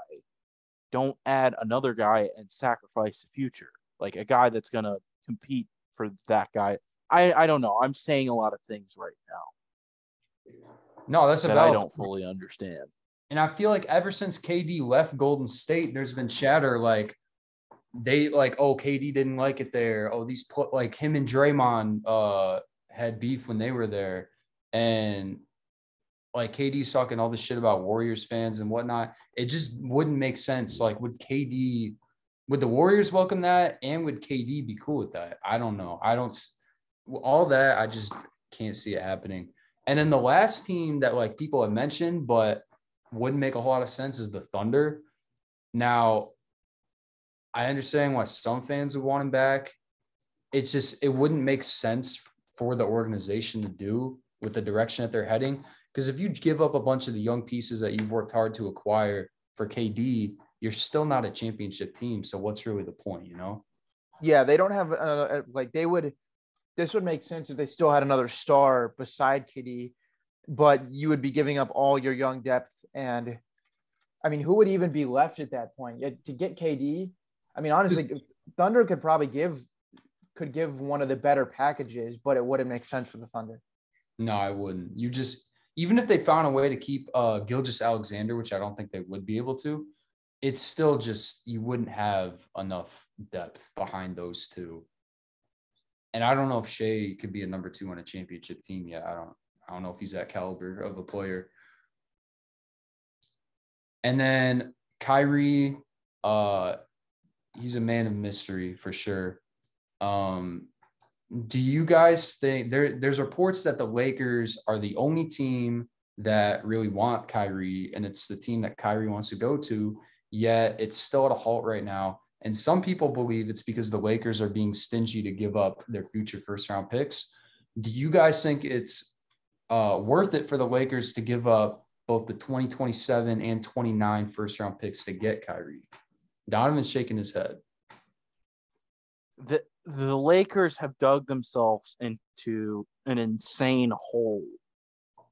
Don't add another guy and sacrifice the future. Like a guy that's going to compete for that guy. I don't know. I'm saying a lot of things right now. No, that's about it. I don't fully understand. And I feel like ever since KD left Golden State, there's been chatter like they like, oh, KD didn't like it there. Oh, these put like him and Draymond had beef when they were there. And like KD's talking all this shit about Warriors fans and whatnot. It just wouldn't make sense. Like would the Warriors welcome that? And would KD be cool with that? I don't know. All that, I just can't see it happening. And then the last team that like people have mentioned, but wouldn't make a whole lot of sense is the Thunder. Now, I understand why some fans would want him back. It's just, it wouldn't make sense for the organization to do with the direction that they're heading. Because if you give up a bunch of the young pieces that you've worked hard to acquire for KD, you're still not a championship team. So what's really the point, you know? Yeah, they don't have this would make sense if they still had another star beside KD, but you would be giving up all your young depth. And I mean, who would even be left at that point to get KD? I mean, honestly, Thunder could probably give one of the better packages, but it wouldn't make sense for the Thunder. No, I wouldn't. Even if they found a way to keep Gilgeous-Alexander, which I don't think they would be able to, it's still just you wouldn't have enough depth behind those two. And I don't know if Shea could be a number 2 on a championship team yet. I don't know if he's that caliber of a player. And then Kyrie, he's a man of mystery for sure. Do you guys think there's reports that the Lakers are the only team that really want Kyrie, and it's the team that Kyrie wants to go to, yet it's still at a halt right now. And some people believe it's because the Lakers are being stingy to give up their future first-round picks. Do you guys think it's worth it for the Lakers to give up both the 2027 and 29 first-round picks to get Kyrie? Donovan's shaking his head. The Lakers have dug themselves into an insane hole.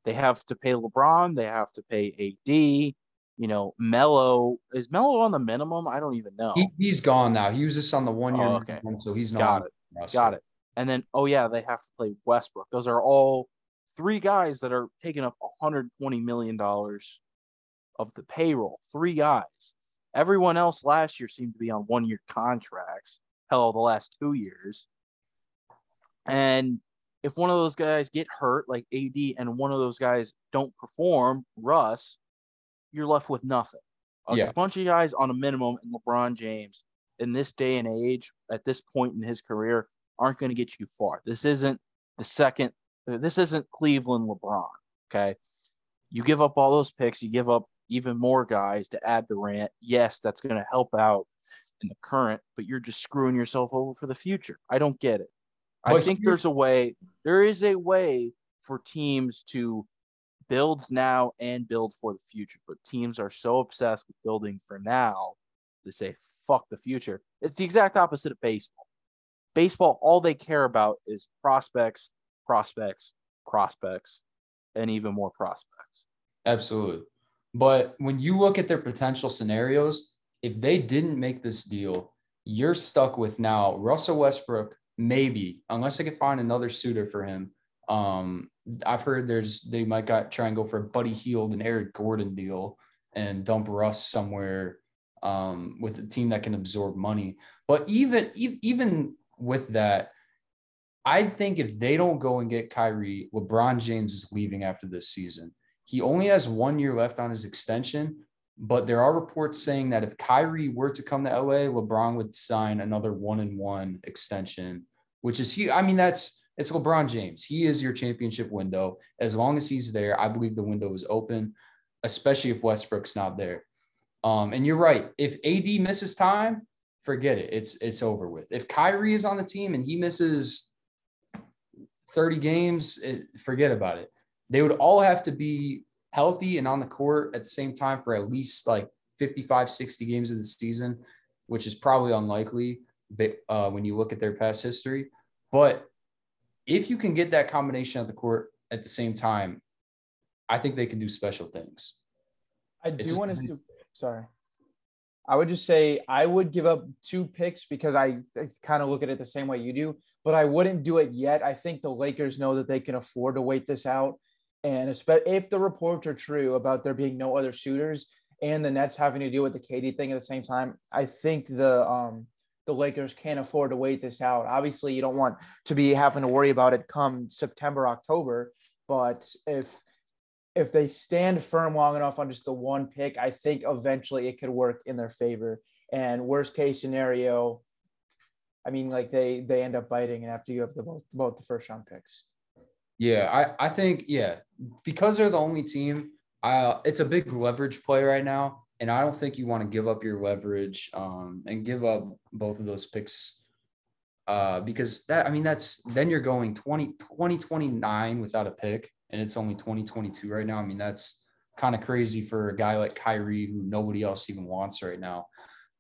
They have to pay LeBron. They have to pay AD. You know, Melo. Is Melo on the minimum? I don't even know. He's gone now. He was just on the one-year minimum, so he's not. Got it. And then, they have to play Westbrook. Those are all 3 guys that are taking up $120 million of the payroll. 3 guys. Everyone else last year seemed to be on one-year contracts. Hell, the last 2 years. And if one of those guys get hurt, like AD, and one of those guys don't perform, Russ, you're left with nothing. A bunch of guys on a minimum, and LeBron James in this day and age, at this point in his career, aren't going to get you far. This isn't Cleveland LeBron, okay? You give up all those picks, you give up even more guys to add Durant. Yes, that's going to help out in the current, but you're just screwing yourself over for the future. I don't get it. There is a way for teams to build now and build for the future, but teams are so obsessed with building for now to say, fuck the future. It's the exact opposite of baseball. Baseball, all they care about is prospects, prospects, prospects, and even more prospects. Absolutely. But when you look at their potential scenarios, if they didn't make this deal, you're stuck with now Russell Westbrook, maybe, unless they could find another suitor for him. I've heard they might try and go for a Buddy Hield and Eric Gordon deal and dump Russ somewhere with a team that can absorb money. But even with that, I think if they don't go and get Kyrie, LeBron James is leaving after this season. He only has 1 year left on his extension. But there are reports saying that if Kyrie were to come to LA, LeBron would sign another 1-and-1 extension, which is huge. I mean, it's LeBron James. He is your championship window. As long as he's there, I believe the window is open, especially if Westbrook's not there. And you're right. If AD misses time, forget it. It's over with. If Kyrie is on the team and he misses 30 games, forget about it. They would all have to be healthy and on the court at the same time for at least like 55, 60 games of the season, which is probably unlikely when you look at their past history. But if you can get that combination at the court at the same time, I think they can do special things. I would just say I would give up 2 picks because I kind of look at it the same way you do, but I wouldn't do it yet. I think the Lakers know that they can afford to wait this out. And especially if the reports are true about there being no other shooters and the Nets having to deal with the KD thing at the same time, I think the Lakers can't afford to wait this out. Obviously, you don't want to be having to worry about it come September, October. But if they stand firm long enough on just the 1 pick, I think eventually it could work in their favor. And worst case scenario, I mean, like they end up biting and after you have both the first round picks. Yeah, I think, yeah, because they're the only team, it's a big leverage play right now. And I don't think you want to give up your leverage and give up both of those picks because then you're going 2029 without a pick. And it's only 2022 right now. I mean, that's kind of crazy for a guy like Kyrie, who nobody else even wants right now.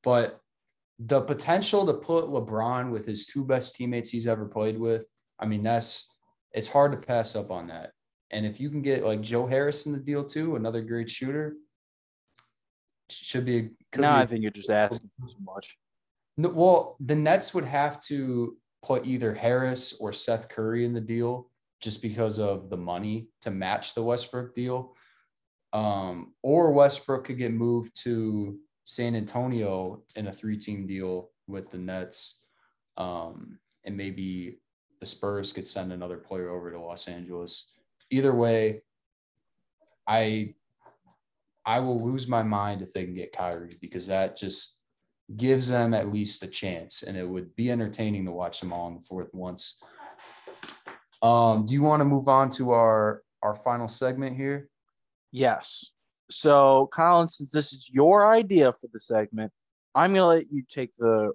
But the potential to put LeBron with his 2 best teammates he's ever played with, I mean, it's hard to pass up on that. And if you can get like Joe Harris in the deal too, another great shooter, I think you're just asking too much. No, well, the Nets would have to put either Harris or Seth Curry in the deal, just because of the money to match the Westbrook deal. Or Westbrook could get moved to San Antonio in a 3-team deal with the Nets. And maybe the Spurs could send another player over to Los Angeles. Either way, I will lose my mind if they can get Kyrie, because that just gives them at least a chance. And it would be entertaining to watch them all in the fourth once. Do you want to move on to our final segment here? Yes. So, Colin, since this is your idea for the segment, I'm going to let you take the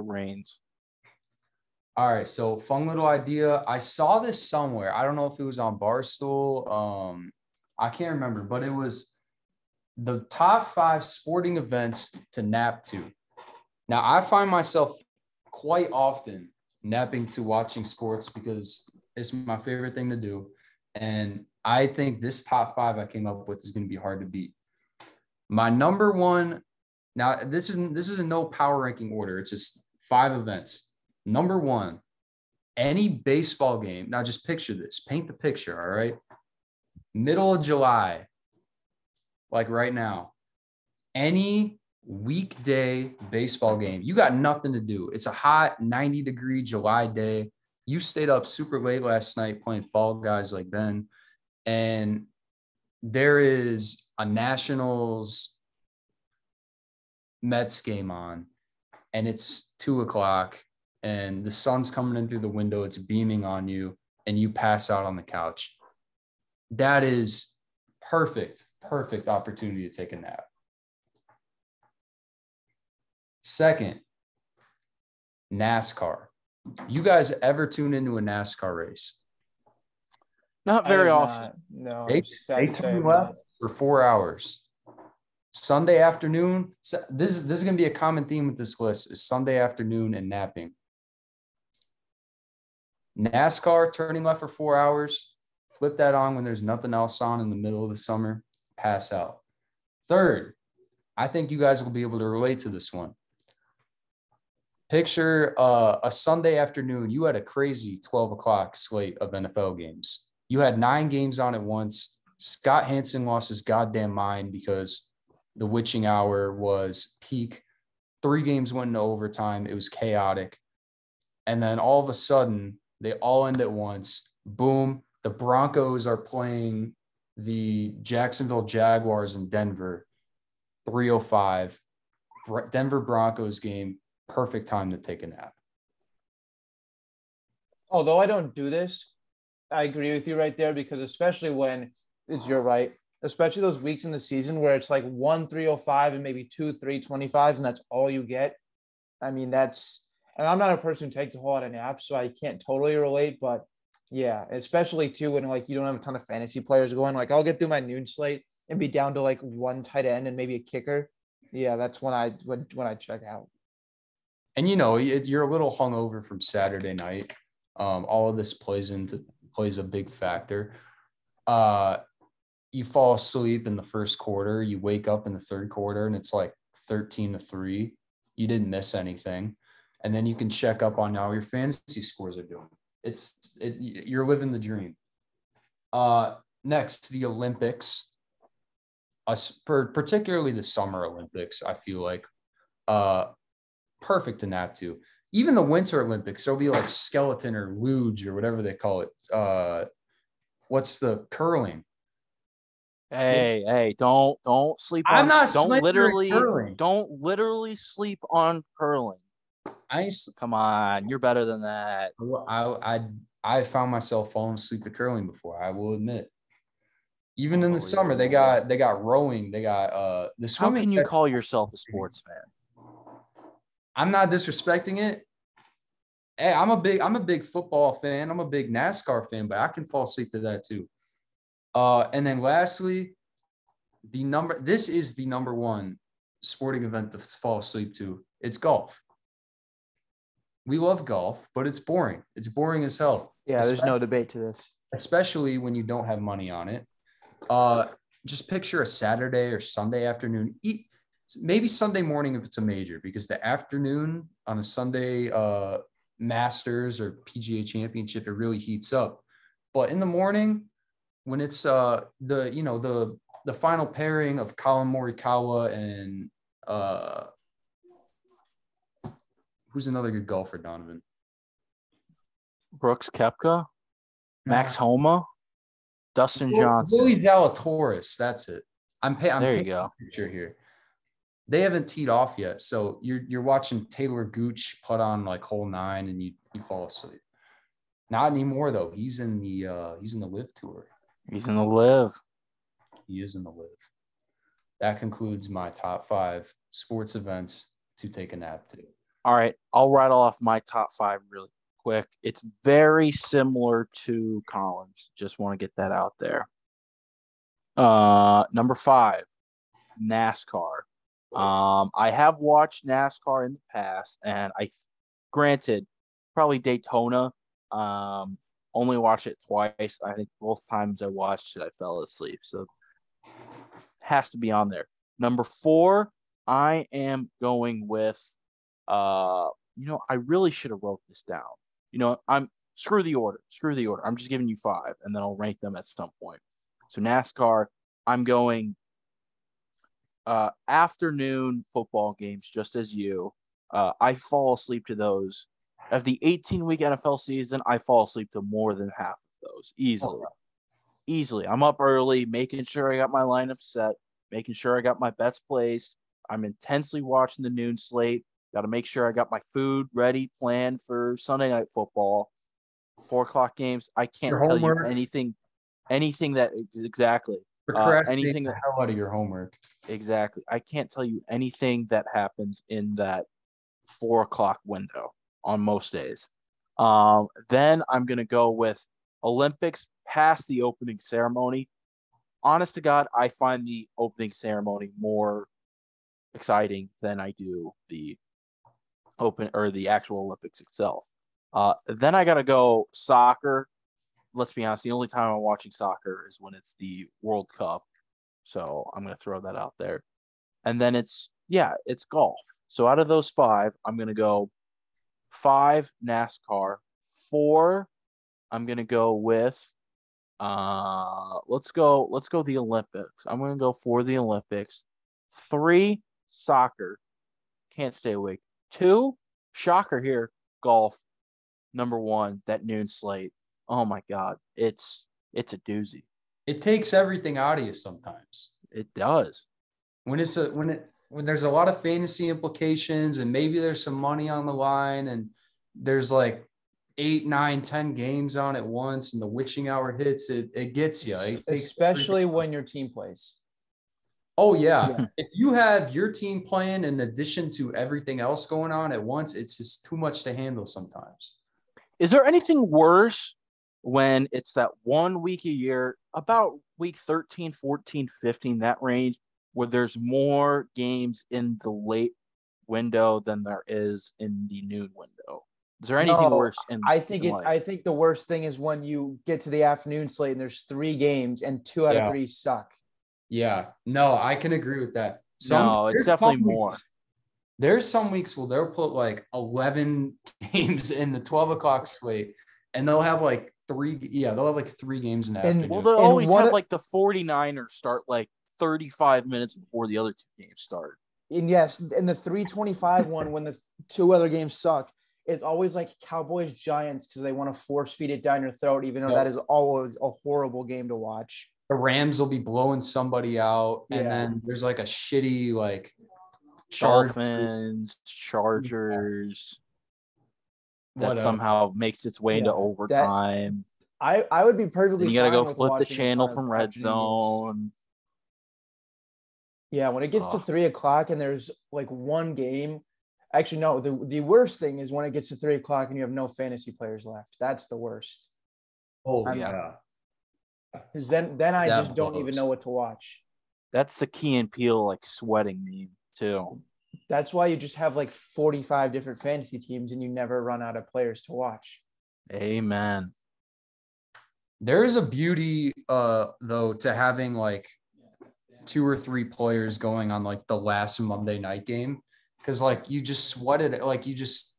reins. All right. So, fun little idea. I saw this somewhere. I don't know if it was on Barstool. I can't remember, but it was the top 5 sporting events to nap to. Now, I find myself quite often napping to watching sports because it's my favorite thing to do. And I think this top 5 I came up with is going to be hard to beat. My number one, now this is a no power ranking order. It's just 5 events. Number one, any baseball game. Now just picture this, paint the picture. All right. Middle of July, like right now, any weekday baseball game. You got nothing to do. It's a hot 90-degree July day. You stayed up super late last night playing Fall Guys like Ben, and there is a Nationals Mets game on, and it's 2:00, and the sun's coming in through the window. It's beaming on you, and you pass out on the couch. That is perfect opportunity to take a nap. Second, NASCAR. You guys ever tune into a NASCAR race? Not very often. No. They turn left for 4 hours. Sunday afternoon. So this is going to be a common theme with this list, is Sunday afternoon and napping. NASCAR, turning left for 4 hours. Flip that on when there's nothing else on in the middle of the summer. Pass out. Third, I think you guys will be able to relate to this one. Picture a Sunday afternoon. You had a crazy 12:00 slate of NFL games. You had 9 games on at once. Scott Hansen lost his goddamn mind because the witching hour was peak. 3 games went into overtime. It was chaotic. And then all of a sudden, they all end at once. Boom. The Broncos are playing the Jacksonville Jaguars in Denver. 3:05. Denver Broncos game. Perfect time to take a nap. Although I don't do this, I agree with you right there, because especially when it's your right, especially those weeks in the season where it's like 1 3:05 and maybe 2 3:25s, and that's all you get. I mean, and I'm not a person who takes a whole lot of naps, so I can't totally relate, but Yeah, especially too when like you don't have a ton of fantasy players going. Like I'll get through my noon slate and be down to like one tight end and maybe a kicker. Yeah, that's when I check out. And you know you're a little hungover from Saturday night. All of this plays a big factor. You fall asleep in the first quarter, you wake up in the third quarter, and it's like 13-3. You didn't miss anything, and then you can check up on how your fantasy scores are doing. You're living the dream. Next, the Olympics, particularly the Summer Olympics, I feel like perfect to nap to. Even the Winter Olympics, there'll be like skeleton or luge or whatever they call it. What's the curling? Hey, don't sleep. I'm not. Don't literally sleep on curling. Come on, you're better than that. I found myself falling asleep to curling before. I will admit. Even in the summer, they got rowing. They got the swimming. How can you call yourself a sports fan? I'm not disrespecting it. Hey, I'm a big football fan. I'm a big NASCAR fan, but I can fall asleep to that too. And then lastly, this is the number one sporting event to fall asleep to. It's golf. We love golf, but it's boring. It's boring as hell. Yeah, there's no debate to this. Especially when you don't have money on it. Just picture a Saturday or Sunday afternoon. Maybe Sunday morning if it's a major, because the afternoon on a Sunday Masters or PGA Championship, it really heats up. But in the morning, when it's the final pairing of Colin Morikawa and who's another good golfer, Donovan? Brooks Koepka, Max Homa, Dustin Johnson, Willie Zalatoris. That's it. I'm there. You go. Picture here. They haven't teed off yet, so you're watching Taylor Gooch putt on like hole 9, and you fall asleep. Not anymore though. He's in the LIV tour. He's in the live. He is in the live. That concludes my top 5 sports events to take a nap to. All right. I'll rattle off my top 5 really quick. It's very similar to Colin's. Just want to get that out there. Number 5, NASCAR. I have watched NASCAR in the past, and granted, probably Daytona. Only watched it twice. I think both times I watched it, I fell asleep. So has to be on there. Number 4, I am going with, I really should have wrote this down. Screw the order. I'm just giving you 5, and then I'll rank them at some point. So NASCAR, I'm going afternoon football games, just as you. I fall asleep to those. Of the 18-week NFL season, I fall asleep to more than half of those easily. I'm up early, making sure I got my lineup set, making sure I got my bets placed. I'm intensely watching the noon slate. Got to make sure I got my food ready, planned for Sunday night football. 4:00 games. I can't tell you anything that exactly. Anything the hell out of your homework. Exactly. I can't tell you anything that happens in that 4:00 window. On most days. Then I'm going to go with Olympics past the opening ceremony. Honest to God, I find the opening ceremony more exciting than I do the actual Olympics itself. Then I got to go soccer. Let's be honest, the only time I'm watching soccer is when it's the World Cup. So I'm going to throw that out there. And then it's golf. So out of those 5, I'm going to go 5 NASCAR, 4. I'm gonna go with let's go the Olympics. I'm gonna go for the Olympics. 3 soccer, can't stay awake. 2 shocker here, golf. Number 1, that noon slate. Oh my God, it's a doozy. It takes everything out of you sometimes. It does. When there's a lot of fantasy implications and maybe there's some money on the line and there's like 8, 9, 10 games on at once and the witching hour hits, it gets you. Especially when your team plays. Oh, yeah. If you have your team playing in addition to everything else going on at once, it's just too much to handle sometimes. Is there anything worse when it's that 1 week a year, about week 13, 14, 15, that range, where there's more games in the late window than there is in the noon window. Is there anything worse? I think the worst thing is when you get to the afternoon slate and there's three games and two out of three suck. Yeah, no, I can agree with that. It's definitely more. There's some weeks where they'll put like 11 games in the 12 o'clock slate, and they'll have like three games in the afternoon. Well, they'll always have like the 49ers start like 35 minutes before the other two games start. And yes, and the 3:25 one, when the two other games suck, it's always like Cowboys Giants because they want to force feed it down your throat, even though that is always a horrible game to watch. The Rams will be blowing somebody out, and then there's like a shitty like Dolphins, Chargers that somehow makes its way into overtime. I would be perfectly. You gotta go flip the channel from Red Zone. Yeah, when it gets to 3 o'clock and there's like one game. Actually, no, the worst thing is when it gets to 3 o'clock and you have no fantasy players left. That's the worst. Oh, yeah. Because then I just don't even know what to watch. That's the Key and Peele like sweating meme too. That's why you just have like 45 different fantasy teams and you never run out of players to watch. Amen. There is a beauty though to having like two or three players going on like the last Monday night game, because like you just sweat it, like you just,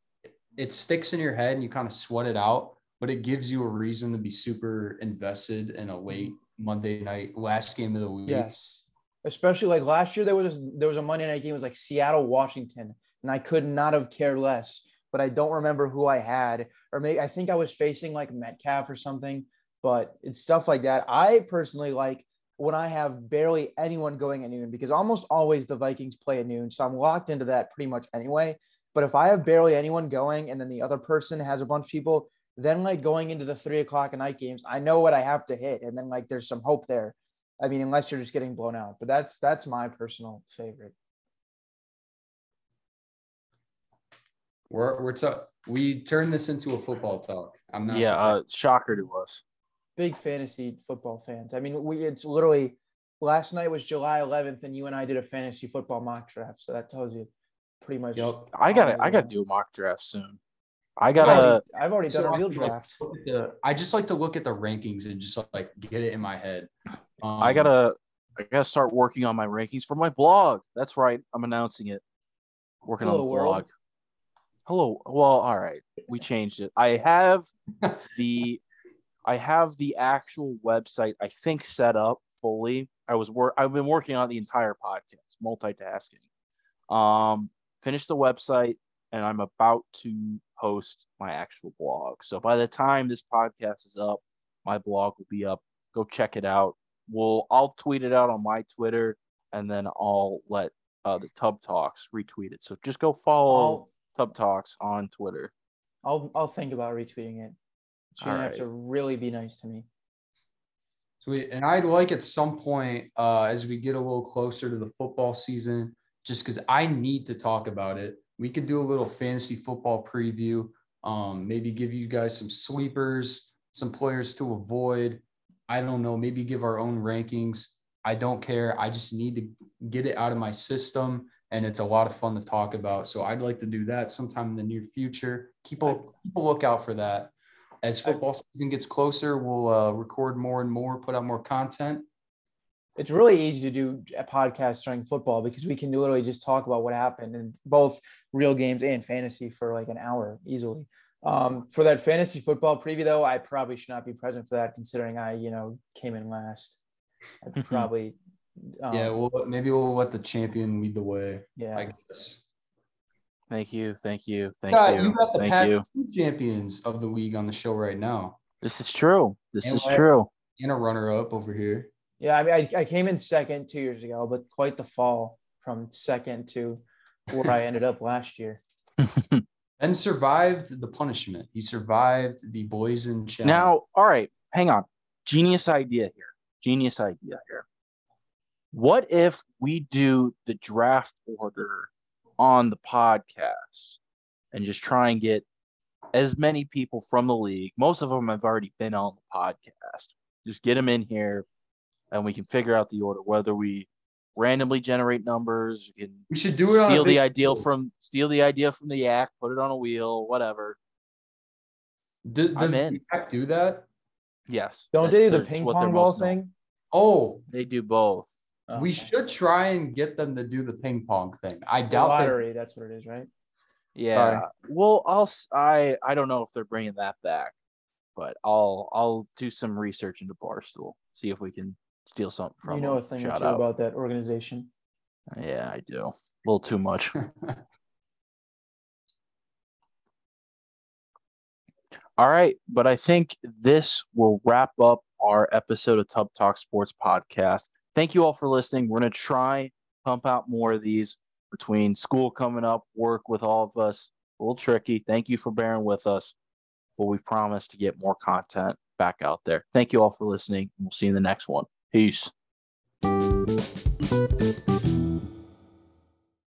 it sticks in your head and you kind of sweat it out, but it gives you a reason to be super invested in a late Monday night last game of the week. Yes, especially like last year there was a Monday night game, it was like Seattle, Washington, and I could not have cared less, but I don't remember who I had, or maybe I think I was facing like Metcalf or something, but it's stuff like that. I personally like when I have barely anyone going at noon, because almost always the Vikings play at noon. So I'm locked into that pretty much anyway. But if I have barely anyone going and then the other person has a bunch of people, then like going into the 3 o'clock at night games, I know what I have to hit. And then like, there's some hope there. I mean, unless you're just getting blown out, but that's my personal favorite. We turned this into a football talk. I'm not shocker to us. Big fantasy football fans. I mean, it's literally last night was July 11th, and you and I did a fantasy football mock draft. So that tells you pretty much. Yep. I gotta do a mock draft soon. I've already done a real draft. I just like to look at the rankings and just like get it in my head. I gotta start working on my rankings for my blog. That's right. I'm announcing it. Working on the blog. Hello. Well, all right. We changed it. I have the actual website, I think, set up fully. I've been working on the entire podcast, multitasking. Finished the website, and I'm about to post my actual blog. So by the time this podcast is up, my blog will be up. Go check it out. I'll tweet it out on my Twitter, and then I'll let the Tub Talks retweet it. So just go follow Tub Talks on Twitter. I'll think about retweeting it. You're going to have to really be nice to me. Sweet. And I'd like at some point, as we get a little closer to the football season, just because I need to talk about it, we could do a little fantasy football preview, maybe give you guys some sleepers, some players to avoid. I don't know, maybe give our own rankings. I don't care. I just need to get it out of my system, and it's a lot of fun to talk about. So I'd like to do that sometime in the near future. Keep a lookout for that. As football season gets closer, we'll record more and more, put out more content. It's really easy to do a podcast during football because we can literally just talk about what happened in both real games and fantasy for like an hour easily. For that fantasy football preview, though, I probably should not be present for that, considering I, came in last. I'd probably maybe we'll let the champion lead the way. Yeah, I guess. Thank you. You got the past two champions of the league on the show right now. This is true. And a runner-up over here. Yeah, I mean, I came in second 2 years ago, but quite the fall from second to where I ended up last year. And survived the punishment. He survived the Boysen challenge. Now, all right, hang on. Genius idea here. What if we do the draft order on the podcast and just try and get as many people from the league. Most of them have already been on the podcast. Just get them in here, and we can figure out the order, whether we randomly generate numbers. We should do it. Steal the idea from the yak, put it on a wheel, whatever. Does the yak do that? Yes. Don't they do the ping pong ball thing? Oh, they do both. We should try and get them to do the ping pong thing. I doubt lottery. That's what it is, right? Yeah. Sorry. Well, I don't know if they're bringing that back, but I'll do some research into Barstool, see if we can steal something from. You know, them. A thing or two about that organization. Yeah, I do. A little too much. All right, but I think this will wrap up our episode of Tub Talk Sports Podcast. Thank you all for listening. We're going to try pump out more of these between school coming up, work with all of us. A little tricky. Thank you for bearing with us, but we promise to get more content back out there. Thank you all for listening. We'll see you in the next one. Peace.